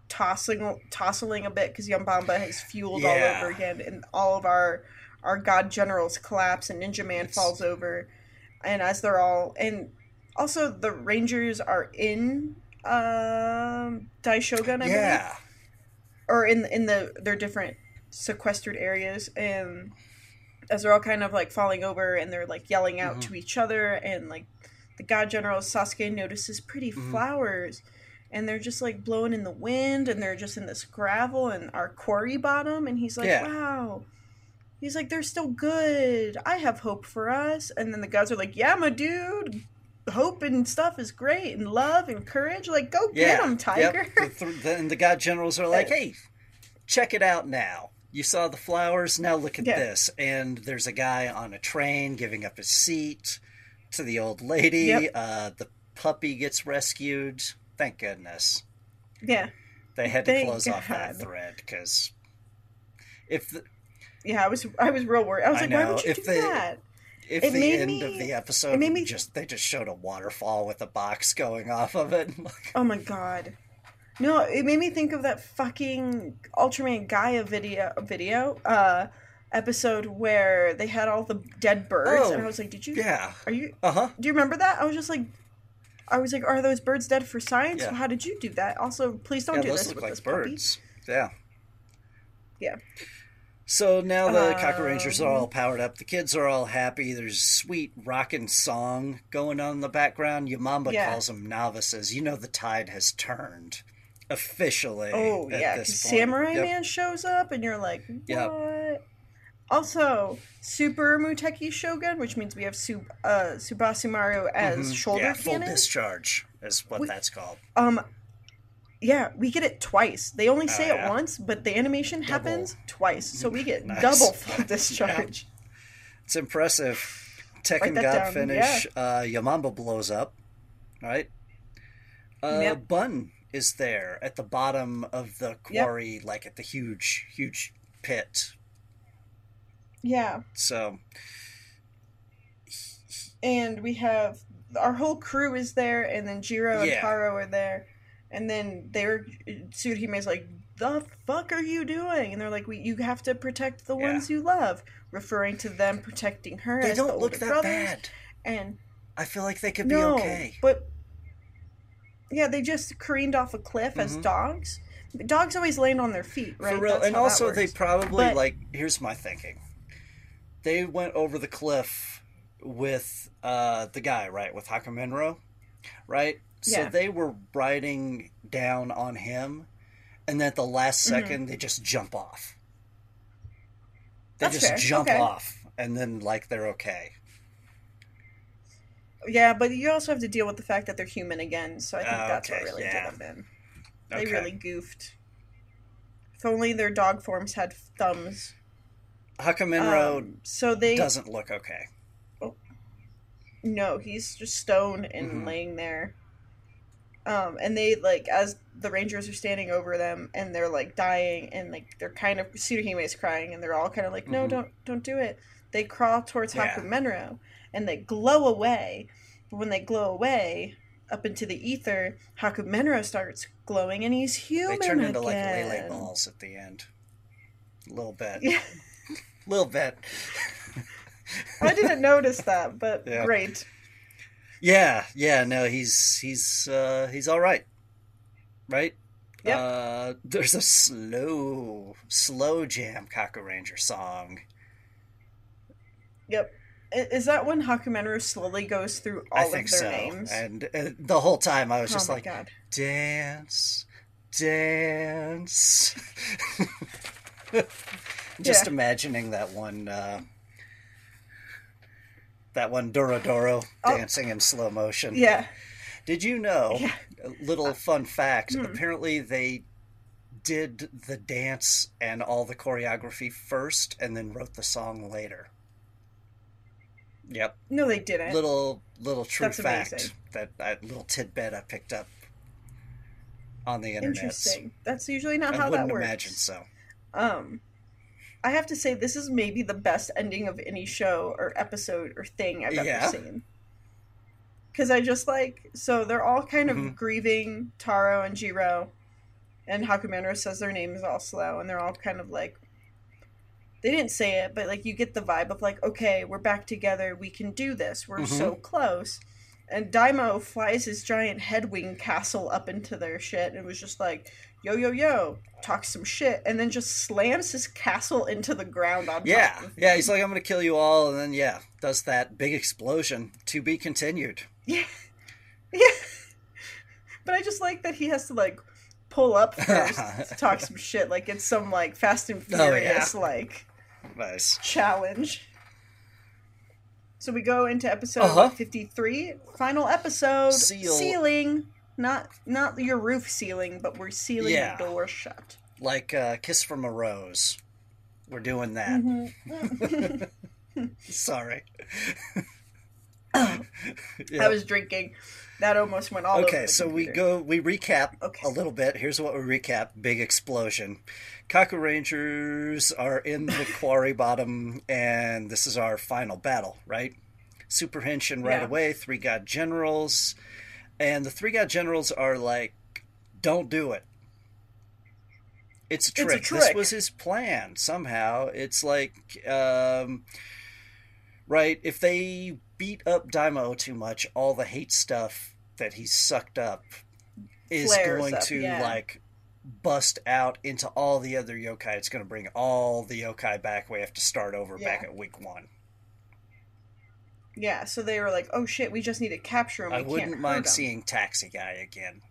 tossing, tossling a bit because Yambamba has fueled yeah. all over again, and all of our our god generals collapse, and Ninja Man it's... falls over, and as they're all, and also the Rangers are in um, Daishogun, I yeah. believe. Or in in the their different sequestered areas, and as they're all kind of like falling over, and they're like yelling out mm-hmm. to each other, and like the god general Sasuke notices pretty mm-hmm. flowers, and they're just like blowing in the wind, and they're just in this gravel and our quarry bottom, and he's like, yeah. wow, he's like, they're still good. I have hope for us. And then the gods are like, yeah, my dude. Hope and stuff is great, and love and courage. Like, go yeah, get them, Tiger. Yep. The th- the, and the god generals are like, hey, check it out now. You saw the flowers, now look at yeah. this. And there's a guy on a train giving up his seat to the old lady. Yep. Uh, the puppy gets rescued. Thank goodness. Yeah. They had to Thank close God. off that thread because if the... yeah, I was I was real worried. I was I like, know, why would you do they, that? If it the end me, of the episode, me, just they just showed a waterfall with a box going off of it. Oh my god. No, it made me think of that fucking Ultraman Gaia video, video uh, episode where they had all the dead birds. Oh, and I was like, did you? Yeah. Are you? Uh-huh. Do you remember that? I was just like, I was like, are those birds dead for science? Yeah. Well, how did you do that? Also, please don't yeah, do this with like this birds. Puppy. Yeah. Yeah. So now the um, Kakurangers are all powered up. The kids are all happy. There's a sweet rockin' song going on in the background. Yamamba yeah. calls them novices. You know the tide has turned officially. Oh, at yeah. This point. Samurai yep. Man shows up, and you're like, what? Yep. Also, Super Muteki Shogun, which means we have Sub- uh, Subasimaru as mm-hmm. shoulder yeah, cannon. Full discharge is what we, that's called. Um. Yeah, we get it twice. They only say oh, yeah. it once, but the animation double. happens twice. So we get nice. double full discharge. Yeah. It's impressive. Tekken got down. finish. Yeah. Uh, Yamamba blows up, right? Uh, yep. Bun is there at the bottom of the quarry, yep. like at the huge, huge pit. Yeah. So. And we have, our whole crew is there, and then Jiro and yeah. Taro are there. And then they're, Tsuruhime's like, the fuck are you doing? And they're like, we, you have to protect the ones yeah. you love. Referring to them protecting her they as the older brothers. They don't look that bad. And I feel like they could no, be okay. But, yeah, they just careened off a cliff mm-hmm. as dogs. Dogs always land on their feet, right? For real. That's and also they probably, but, like, here's my thinking. They went over the cliff with uh, the guy, right? With Hakumenro, right? So yeah. they were riding down on him, and then at the last second, mm-hmm. they just jump off. They That's just fair. jump okay. off, and then, like, they're okay. Yeah, but you also have to deal with the fact that they're human again, so I think uh, that's okay. what really yeah. did them in. They okay. really goofed. If only their dog forms had thumbs. Hakumenro um, so they... doesn't look okay. Oh. No, he's just stoned and mm-hmm. laying there. Um, and they, like, as the Rangers are standing over them, and they're, like, dying, and, like, they're kind of, Tsuruhime is crying, and they're all kind of like, no, mm-hmm. don't don't do it. They crawl towards yeah. Hakumenro, and they glow away. But when they glow away, up into the ether, Hakumenro starts glowing, and he's human They turn into, again. like, Lele balls at the end. A little bit. Yeah. A little bit. I didn't notice that, but yeah. great. Yeah, yeah, no, he's he's uh, he's all right, right? Yep. Uh, there's a slow, slow jam Kakuranger song. Yep. Is that when Hakumenro slowly goes through all I of think their so. names? And uh, the whole time I was oh just like, God. dance, dance. Just yeah. imagining that one... Uh, That one, Dorodoro, oh. dancing in slow motion. Yeah. Did you know, yeah. a little fun fact, mm. apparently they did the dance and all the choreography first and then wrote the song later. Yep. No, they didn't. Little little true That's fact. Amazing. That, that little tidbit I picked up on the internet. Interesting. That's usually not I how that works. I wouldn't imagine so. Um... I have to say, this is maybe the best ending of any show or episode or thing I've ever yeah. seen. Because I just like... So they're all kind of mm-hmm. grieving Taro and Jiro. And Hakumenro says their name is all slow. And they're all kind of like... They didn't say it, but like you get the vibe of like, okay, we're back together. We can do this. We're mm-hmm. so close. And Daimao flies his giant headwing castle up into their shit. And it was just like... yo, yo, yo, talk some shit, and then just slams his castle into the ground on yeah. top. Yeah, yeah, he's like, I'm going to kill you all, and then, yeah, does that big explosion. To be continued. Yeah. Yeah. But I just like that he has to, like, pull up first to talk some shit. Like, it's some, like, Fast and Furious, oh, yeah. like, nice. challenge. So we go into episode uh-huh. fifty-three, final episode, Seal. Sealing. Not not your roof ceiling, but we're sealing yeah. the door shut. Like uh, Kiss from a Rose. We're doing that. Mm-hmm. Sorry. Oh, yeah. I was drinking. That almost went all okay, over. Okay, so computer. we go. We recap okay. a little bit. Here's what we recap. Big explosion. Kakurangers are in the quarry bottom, and this is our final battle, right? Super Henshin right yeah. away. Three God Generals. And the three god generals are like, don't do it. It's a trick. It's a trick. This was his plan somehow. It's like, um, right, if they beat up Daimao too much, all the hate stuff that he's sucked up is Flares going up, to, yeah. like, bust out into all the other yokai. It's going to bring all the yokai back. We have to start over yeah. back at week one. Yeah, so they were like, oh shit, we just need to capture him. I we wouldn't can't mind seeing Taxi Guy again.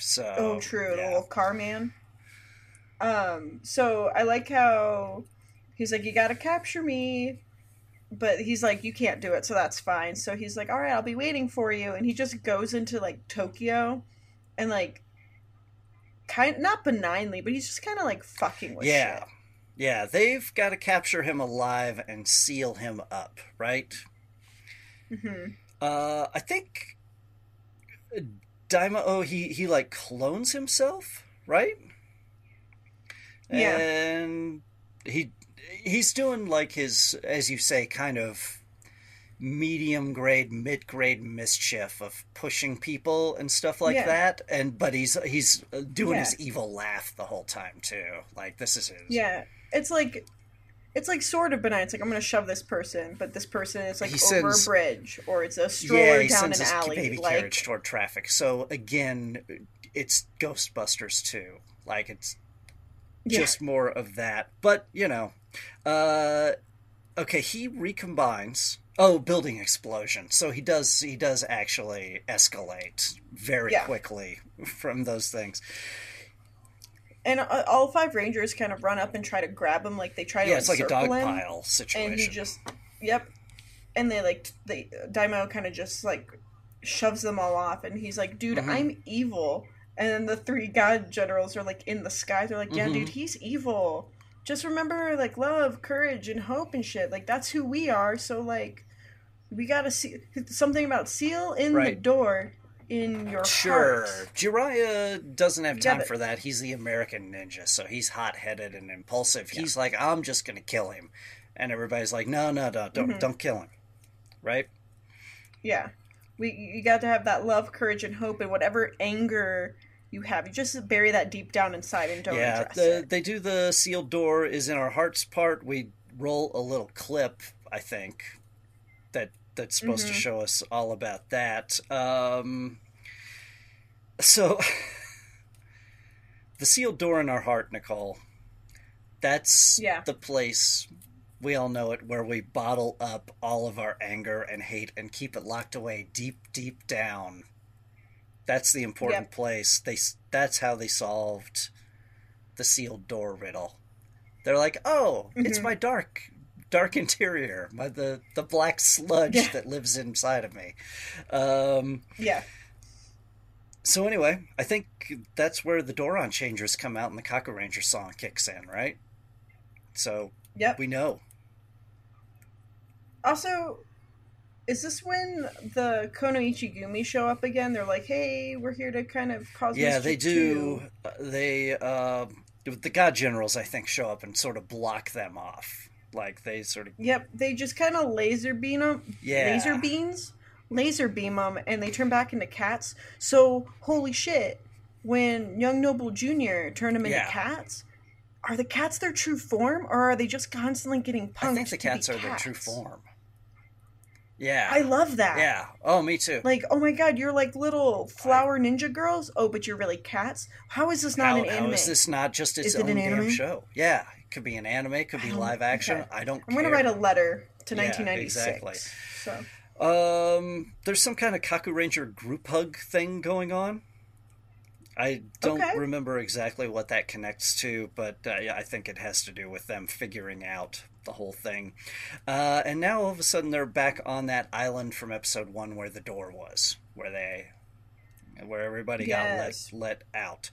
So, oh, true, yeah. The little car man. Um, so I like how he's like, you gotta capture me, but he's like, you can't do it, so that's fine. So he's like, all right, I'll be waiting for you, and he just goes into like Tokyo, and like, kind not benignly, but he's just kind of like fucking with yeah. shit. Yeah, they've got to capture him alive and seal him up, right? Mm-hmm. Uh, I think Daimao, he, he, like, clones himself, right? Yeah. And he he's doing, like, his, as you say, kind of medium-grade, mid-grade mischief of pushing people and stuff like yeah. that. And But he's, he's doing yeah. his evil laugh the whole time, too. Like, this is his... Yeah. It's like, it's like sort of benign. It's like, I'm going to shove this person, but this person is like he over sends, a bridge, or it's a stroller yeah, he down sends an his alley. Baby like, carriage toward traffic. So again, it's Ghostbusters too. Like it's just yeah. more of that. But you know, uh, okay, he recombines. Oh, building explosion. So he does. He does actually escalate very yeah. quickly from those things. And all five Rangers kind of run up and try to grab him, like they try to. Yeah, it's like a dog pile situation. And he just, yep. And they like they Daimao kind of just like shoves them all off, and he's like, "Dude, mm-hmm. I'm evil." And then the three God generals are like in the sky. They're like, "Yeah, mm-hmm. dude, he's evil. Just remember, like, love, courage, and hope, and shit. Like that's who we are. So like, we gotta see something about seal in right. the door." In your sure. heart. Jiraiya doesn't have time for that. He's the American ninja, so he's hot-headed and impulsive. Yeah. He's like, I'm just going to kill him. And everybody's like, no, no, no, don't mm-hmm. don't kill him. Right? Yeah. we You got to have that love, courage, and hope, and whatever anger you have. You just bury that deep down inside and don't yeah, address the, it. They do the sealed door is in our hearts part. We roll a little clip, I think, that... that's supposed mm-hmm. to show us all about that. Um, so, the sealed door in our heart, Nicole, that's yeah. the place, we all know it, where we bottle up all of our anger and hate and keep it locked away deep, deep down. That's the important yep. place. They That's how they solved the sealed door riddle. They're like, oh, mm-hmm. it's my dark... dark interior, my the the black sludge yeah. that lives inside of me. Um, yeah. So anyway, I think that's where the Doron Changers come out and the Kakuranger song kicks in, right? So yep. we know. Also, is this when the Kunoichi Gumi show up again? They're like, hey, we're here to kind of cause mischief. Yeah, they do. Too. They, uh, the God Generals, I think, show up and sort of block them off. Like they sort of yep they just kind of laser beam them yeah laser beams laser beam them and they turn back into cats. So holy shit, when Young Noble Junior turned them yeah. into cats, are the cats their true form, or are they just constantly getting punched? I think the cats to be are cats? Their true form. Yeah, I love that. Yeah, oh, me too. Like, oh my god, you're like little flower ninja girls. Oh, but you're really cats. How is this not how, an anime? How is this not just its it own damn show? Yeah. Could be an anime, could be live action. Okay. I don't I'm care. I'm going to write a letter to yeah, nineteen ninety-six. Exactly. So. Um, there's some kind of Kakuranger group hug thing going on. I don't okay. remember exactly what that connects to, but uh, yeah, I think it has to do with them figuring out the whole thing. Uh, and now all of a sudden they're back on that island from episode one where the door was, where they, where everybody yes. got let, let out.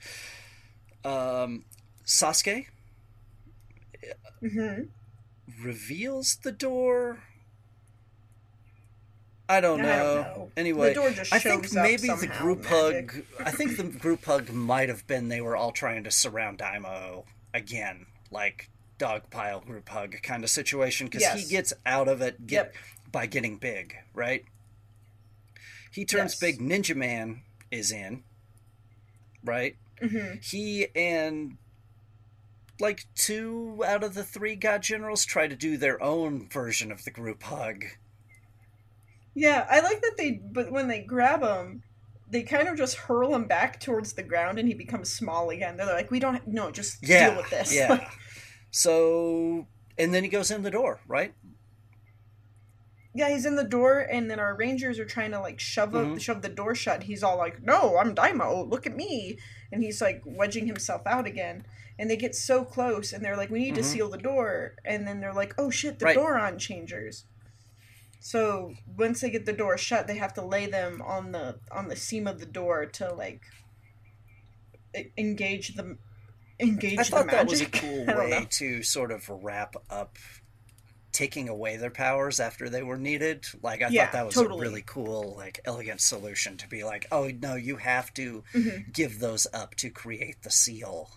Um, Sasuke? Mm-hmm. reveals the door. I don't know. I don't know. Anyway, the door just I think maybe the group magic. hug. I think the group hug might have been they were all trying to surround Daimao again, like dog pile group hug kind of situation. Because yes. he gets out of it get, yep. by getting big, right? He turns yes. big. Ninja Man is in, right? Mm-hmm. He and. Like, two out of the three God Generals try to do their own version of the group hug. Yeah, I like that they... But when they grab him, they kind of just hurl him back towards the ground and he becomes small again. They're like, we don't, no, just yeah, deal with this. Yeah. Like, so, and then he goes in the door, right? Yeah, he's in the door, and then our rangers are trying to, like, shove up, mm-hmm. shove the door shut. He's all like, no, I'm Daimao, look at me. And he's, like, wedging himself out again. And they get so close, and they're like, we need mm-hmm. to seal the door. And then they're like, oh, shit, the right. door on changers. So once they get the door shut, they have to lay them on the on the seam of the door to, like, engage the, engage I the magic. I thought that was a cool way to sort of wrap up taking away their powers after they were needed. Like, I yeah, thought that was totally. a really cool, like, elegant solution to be like, oh, no, you have to mm-hmm. give those up to create the seal.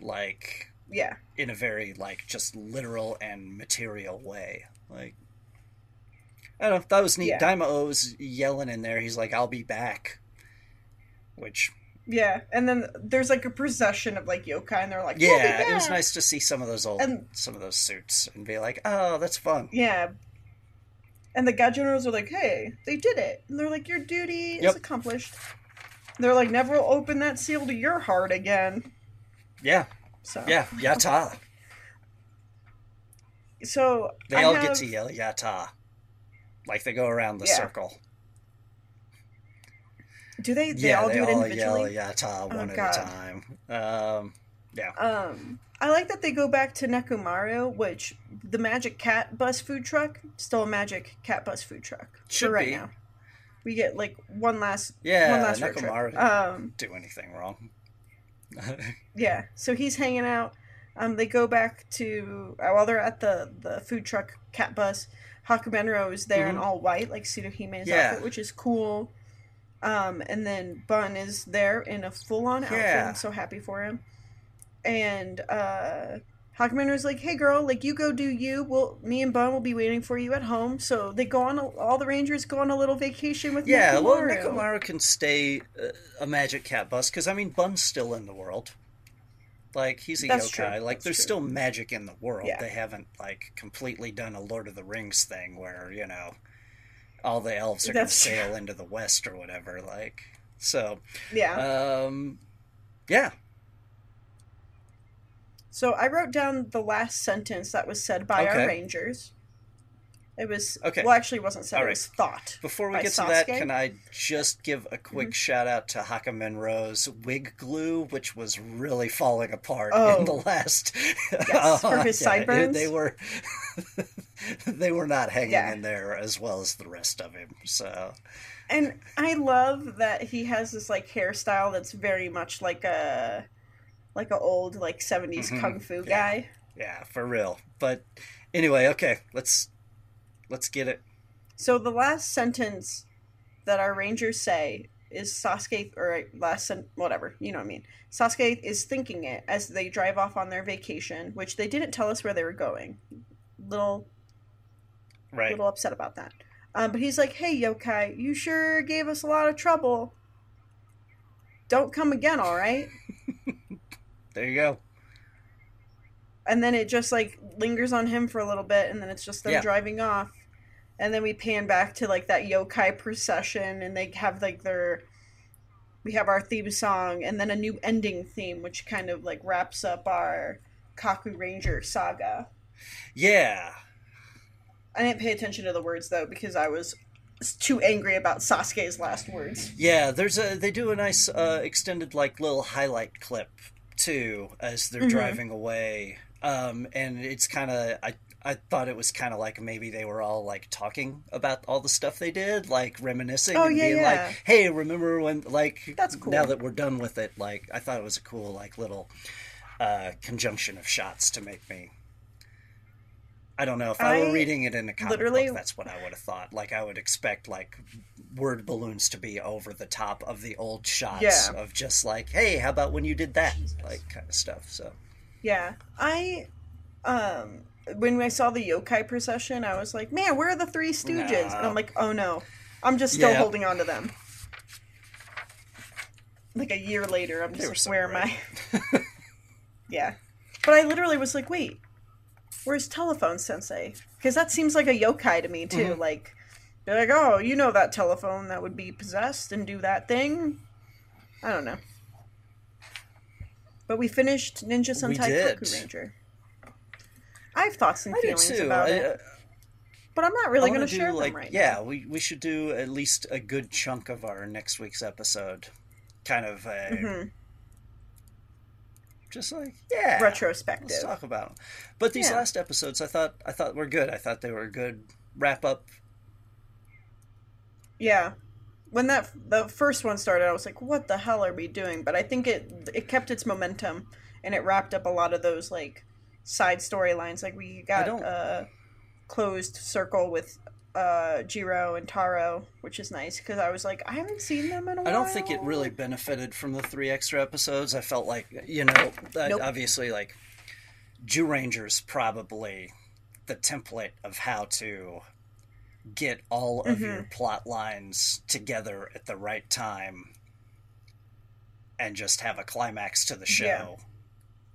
Like, yeah, in a very, like, just literal and material way. Like, I don't know, that was neat. Yeah. Daimao yelling in there. He's like, I'll be back. Which... yeah, and then there's, like, a procession of, like, yokai, and they're like, we'll yeah, be back. It was nice to see some of those old, and, some of those suits, and be like, oh, that's fun. Yeah. And the Gajunos are like, hey, they did it. And they're like, your duty yep. is accomplished. They're like, never open that seal to your heart again. Yeah. So. Yeah, yata. so, They I all have... get to yell yata. Like, they go around the yeah. circle. Do they? They yeah, all they do all it individually. Yell yata one oh, at a time. Um, yeah. Um, I like that they go back to Nekomaru, which the Magic Cat Bus food truck still a Magic Cat Bus food truck Should for right be. now. We get like one last yeah one last Nekomaru didn't um, do anything wrong. yeah, so he's hanging out. Um, they go back to while they're at the the food truck cat bus. Hakumenro is there mm-hmm. in all white, like Tsuruhime's yeah. outfit, which is cool. Um, and then Bun is there in a full-on yeah. outfit. I'm so happy for him. And uh, Hakumenro's like, hey, girl, like, you go do you. We'll, me and Bun will be waiting for you at home. So they go on, a, all the Rangers go on a little vacation with yeah, Nekomaru. Yeah, well, Nekomaru can stay uh, a Magic Cat Bus, because, I mean, Bun's still in the world. Like, he's a That's yokai. True. Like, That's there's true. still magic in the world. Yeah. They haven't, like, completely done a Lord of the Rings thing where, you know... all the elves are going to sail into the west or whatever, like, so. Yeah. Um, yeah. So I wrote down the last sentence that was said by okay. our rangers. It was, okay. well, actually it wasn't said, all it right. was thought. Before we get Sasuke. to that, can I just give a quick mm-hmm. shout out to Hakumenro's wig glue, which was really falling apart oh. in the last. Yes, for his yeah, sideburns. They were... they were not hanging yeah. in there as well as the rest of him, so. And I love that he has this, like, hairstyle that's very much like a, like a old, like, seventies mm-hmm. kung fu yeah. guy. Yeah, for real. But anyway, okay, let's, let's get it. So the last sentence that our rangers say is Sasuke, or last sentence, whatever, you know what I mean. Sasuke is thinking it as they drive off on their vacation, which they didn't tell us where they were going. Little... Right. A little upset about that. Um, but he's like, hey, yokai, you sure gave us a lot of trouble. Don't come again, all right? There you go. And then it just, like, lingers on him for a little bit, and then it's just them yeah. driving off. And then we pan back to, like, that yokai procession, and they have, like, their... we have our theme song, and then a new ending theme, which kind of, like, wraps up our Kakuranger saga. Yeah. I didn't pay attention to the words, though, because I was too angry about Sasuke's last words. Yeah, there's a they do a nice uh, extended, like, little highlight clip, too, as they're mm-hmm. driving away. Um, and it's kind of, I, I thought it was kind of like maybe they were all, like, talking about all the stuff they did, like, reminiscing oh, and yeah, being yeah. like, hey, remember when, like, That's cool. now that we're done with it, like, I thought it was a cool, like, little uh, conjunction of shots to make me. I don't know. If I, I were reading it in a comic book, that's what I would have thought. Like, I would expect, like, word balloons to be over the top of the old shots yeah. of just, like, hey, how about when you did that? Jesus. Like, kind of stuff, so. Yeah. I, um, when I saw the yokai procession, I was like, man, where are the Three Stooges? No. And I'm like, oh, no. I'm just still yeah. holding on to them. Like, a year later, I'm just like, so where right. am I? yeah. But I literally was like, wait. Where's Telephone Sensei? Because that seems like a yokai to me, too. Mm-hmm. Like, Be like, oh, you know that telephone that would be possessed and do that thing? I don't know. But we finished Ninja Sentai Kakuranger. I have thoughts and I feelings too. about I, it. Uh, but I'm not really going to share like, them right yeah, now. Yeah, we, we should do at least a good chunk of our next week's episode. Kind of a... Mm-hmm. Just like, yeah. Retrospective. Let's talk about them. But these yeah. last episodes, I thought I thought were good. I thought they were a good wrap-up. Yeah. When that the first one started, I was like, what the hell are we doing? But I think it it kept its momentum, and it wrapped up a lot of those, like, side storylines. Like, we got a closed circle with uh, Jiro and Taro, which is nice, because I was like, I haven't seen them in a while. I don't think it really benefited from the three extra episodes. I felt like, you know, nope. obviously, like, Dairanger's probably the template of how to get all of mm-hmm. your plot lines together at the right time and just have a climax to the show.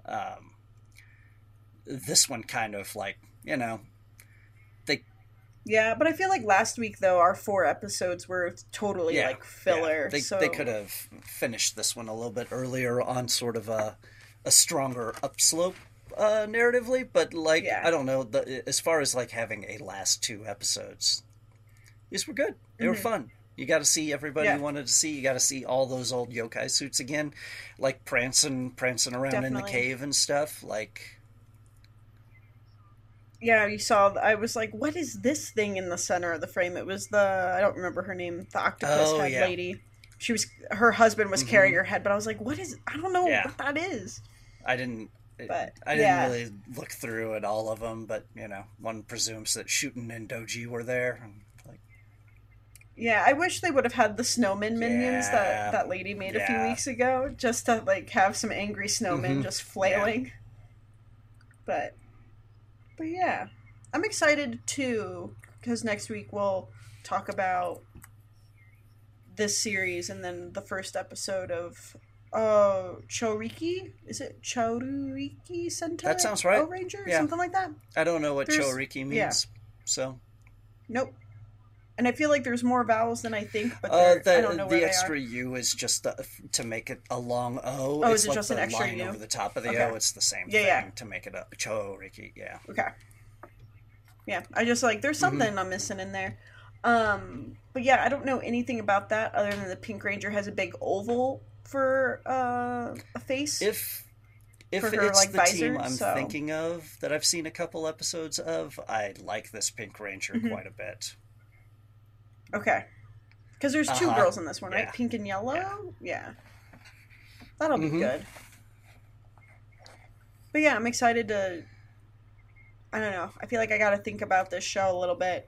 Yeah. Um, this one kind of, like, you know, they... Yeah, but I feel like last week, though, our four episodes were totally, yeah, like, filler. Yeah. They, so... they could have finished this one a little bit earlier on sort of a, a stronger upslope. Uh, narratively, but like yeah. I don't know. The, as far as like having a last two episodes, these were good. They mm-hmm. were fun. You got to see everybody yeah. you wanted to see. You got to see all those old yokai suits again, like prancing, prancing around Definitely. in the cave and stuff. Like, yeah, you saw. I was like, what is this thing in the center of the frame? It was the I don't remember her name, the octopus oh, head yeah. lady. She was her husband was mm-hmm. carrying her head, but I was like, what is? I don't know yeah. what that is. I didn't. But, I didn't yeah. really look through at all of them, but, you know, one presumes that Shuten and Doji were there. And, like... Yeah, I wish they would have had the snowman minions yeah. that that lady made yeah. a few weeks ago, just to, like, have some angry snowmen mm-hmm. just flailing. Yeah. But, but, yeah. I'm excited, too, because next week we'll talk about this series and then the first episode of... Oh, uh, Choriki? Is it Choriki Sentai? That sounds right. O-Ranger? Yeah. Something like that? I don't know what there's, Choriki means, yeah. so... Nope. And I feel like there's more vowels than I think, but uh, the, I don't know where the extra U is just the, to make it a long O. Oh, it's is it like just an extra line U? Over the top of the okay. O, it's the same yeah, thing yeah. to make it a Choriki, yeah. Okay. Yeah, I just like, there's something mm-hmm. I'm missing in there. Um, but yeah, I don't know anything about that other than the Pink Ranger has a big oval... for uh, a face, if if her, it's like, the visor, team I'm so. thinking of that I've seen a couple episodes of, I like this Pink Ranger mm-hmm. quite a bit. Okay, because there's two uh-huh. girls in this one, yeah. right? Pink and yellow. Yeah, yeah. That'll be mm-hmm. good. But yeah, I'm excited to. I don't know. I feel like I got to think about this show a little bit.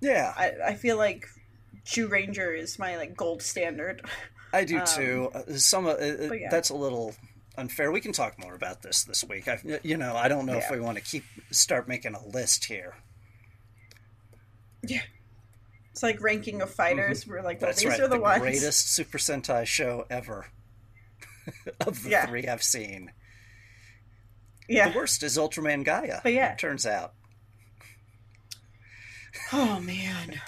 Yeah, I I feel like Tsuruhime is my like gold standard. I do too. Um, Some uh, yeah. that's a little unfair. We can talk more about this this week. I, you know, I don't know yeah. if we want to keep start making a list here. Yeah, it's like ranking of fighters. Mm-hmm. We're like, well, that's these right. are the, the ones. Greatest Super Sentai show ever of the yeah. three I've seen. Yeah, the worst is Ultraman Gaia. But yeah, it turns out. Oh man.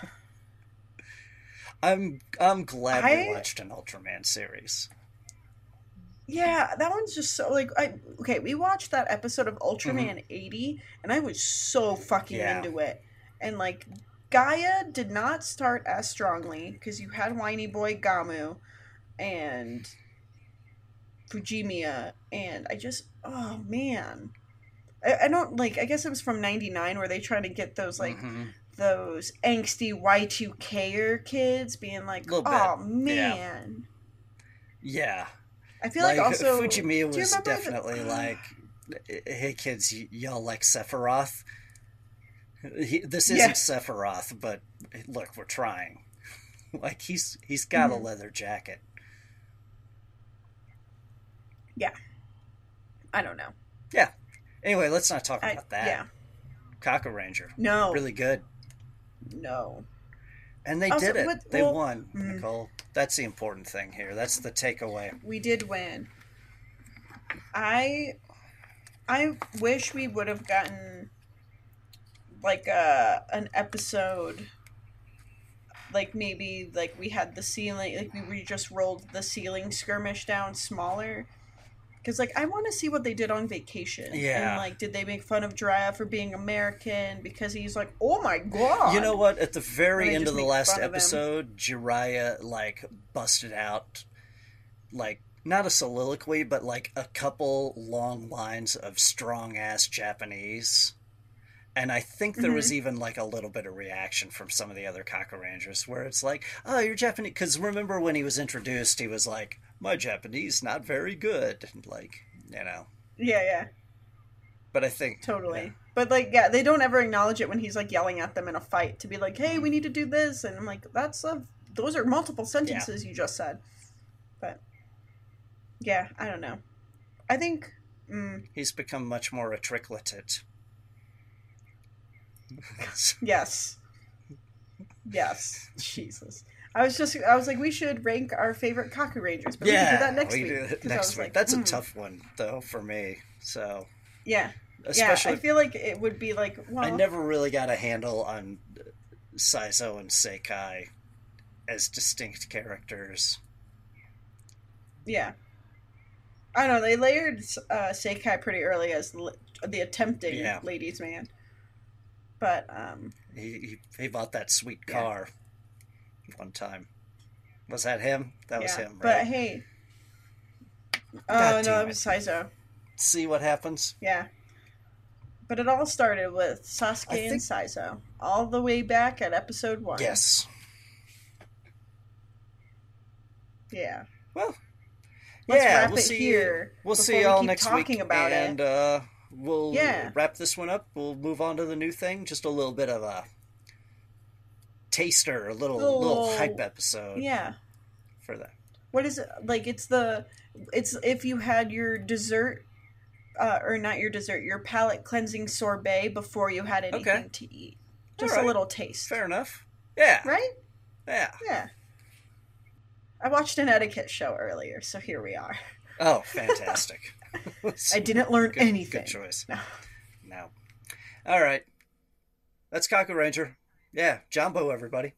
I'm I'm glad I, we watched an Ultraman series. Yeah, that one's just so, like, I okay, we watched that episode of Ultraman mm-hmm. eighty, and I was so fucking yeah. into it. And, like, Gaia did not start as strongly, because you had Whiny Boy Gamu, and Fujimiya, and I just, oh, man. I, I don't, like, I guess it was from ninety-nine, where they tried to get those, like... Mm-hmm. those angsty Y two K-er kids being like, oh, man. Yeah. yeah. I feel like, like also... Fujimiya was definitely the... like, hey, kids, y- y'all like Sephiroth? He, this isn't yeah. Sephiroth, but look, we're trying. Like, he's he's got mm-hmm. a leather jacket. Yeah. I don't know. Yeah. Anyway, let's not talk I, about that. Yeah. Kakuranger. No. Really good. No. And they also, did it. What, they well, won, mm. Nicole. That's the important thing here. That's the takeaway. We did win. I I wish we would have gotten like a an episode like maybe like we had the ceiling, like we, we just rolled the ceiling skirmish down smaller. Because, like, I want to see what they did on vacation. Yeah. And, like, did they make fun of Jiraiya for being American? Because he's like, oh, my God. You know what? At the very end of the last episode, Jiraiya, like, busted out, like, not a soliloquy, but, like, a couple long lines of strong-ass Japanese. And I think there mm-hmm. was even, like, a little bit of reaction from some of the other Kakurangers where it's like, oh, you're Japanese. Because remember when he was introduced, he was like, my Japanese not very good. Like, you know. Yeah, yeah. But I think... Totally. You know. But, like, yeah, they don't ever acknowledge it when he's, like, yelling at them in a fight to be like, hey, we need to do this. And I'm like, that's a... Those are multiple sentences yeah. you just said. But, yeah, I don't know. I think... Mm, he's become much more retriculated. Yes. Yes. Jesus. I was just, I was like, we should rank our favorite Kakurangers, but yeah, we can do that next we week. Yeah, we next week. Like, That's hmm. a tough one, though, for me, so. Yeah. Especially, yeah, I feel like it would be like, well. I never really got a handle on Saizo and Seikai as distinct characters. Yeah. I don't know, they layered uh, Seikai pretty early as the, the attempting yeah. ladies' man. But, um... He, he, he bought that sweet car yeah. one time. Was that him? That yeah. was him, right? But, hey... God oh, no, it was Saizo. See what happens? Yeah. But it all started with Sasuke think... and Saizo. All the way back at episode one. Yes. Yeah. Well, let's yeah, wrap we'll it see, here. We'll see y'all we next week. About and, it. uh... We'll yeah. wrap this one up. We'll move on to the new thing. Just a little bit of a taster, a little oh, little hype episode. Yeah. For that. What is it? Like, it's the... It's if you had your dessert, uh, or not your dessert, your palate cleansing sorbet before you had anything okay. to eat. Just right. a little taste. Fair enough. Yeah. Right? Yeah. Yeah. I watched an etiquette show earlier, so here we are. Oh, fantastic. I didn't learn good, anything. Good choice. No. no. All right. That's Kakuranger. Yeah. Jumbo, everybody.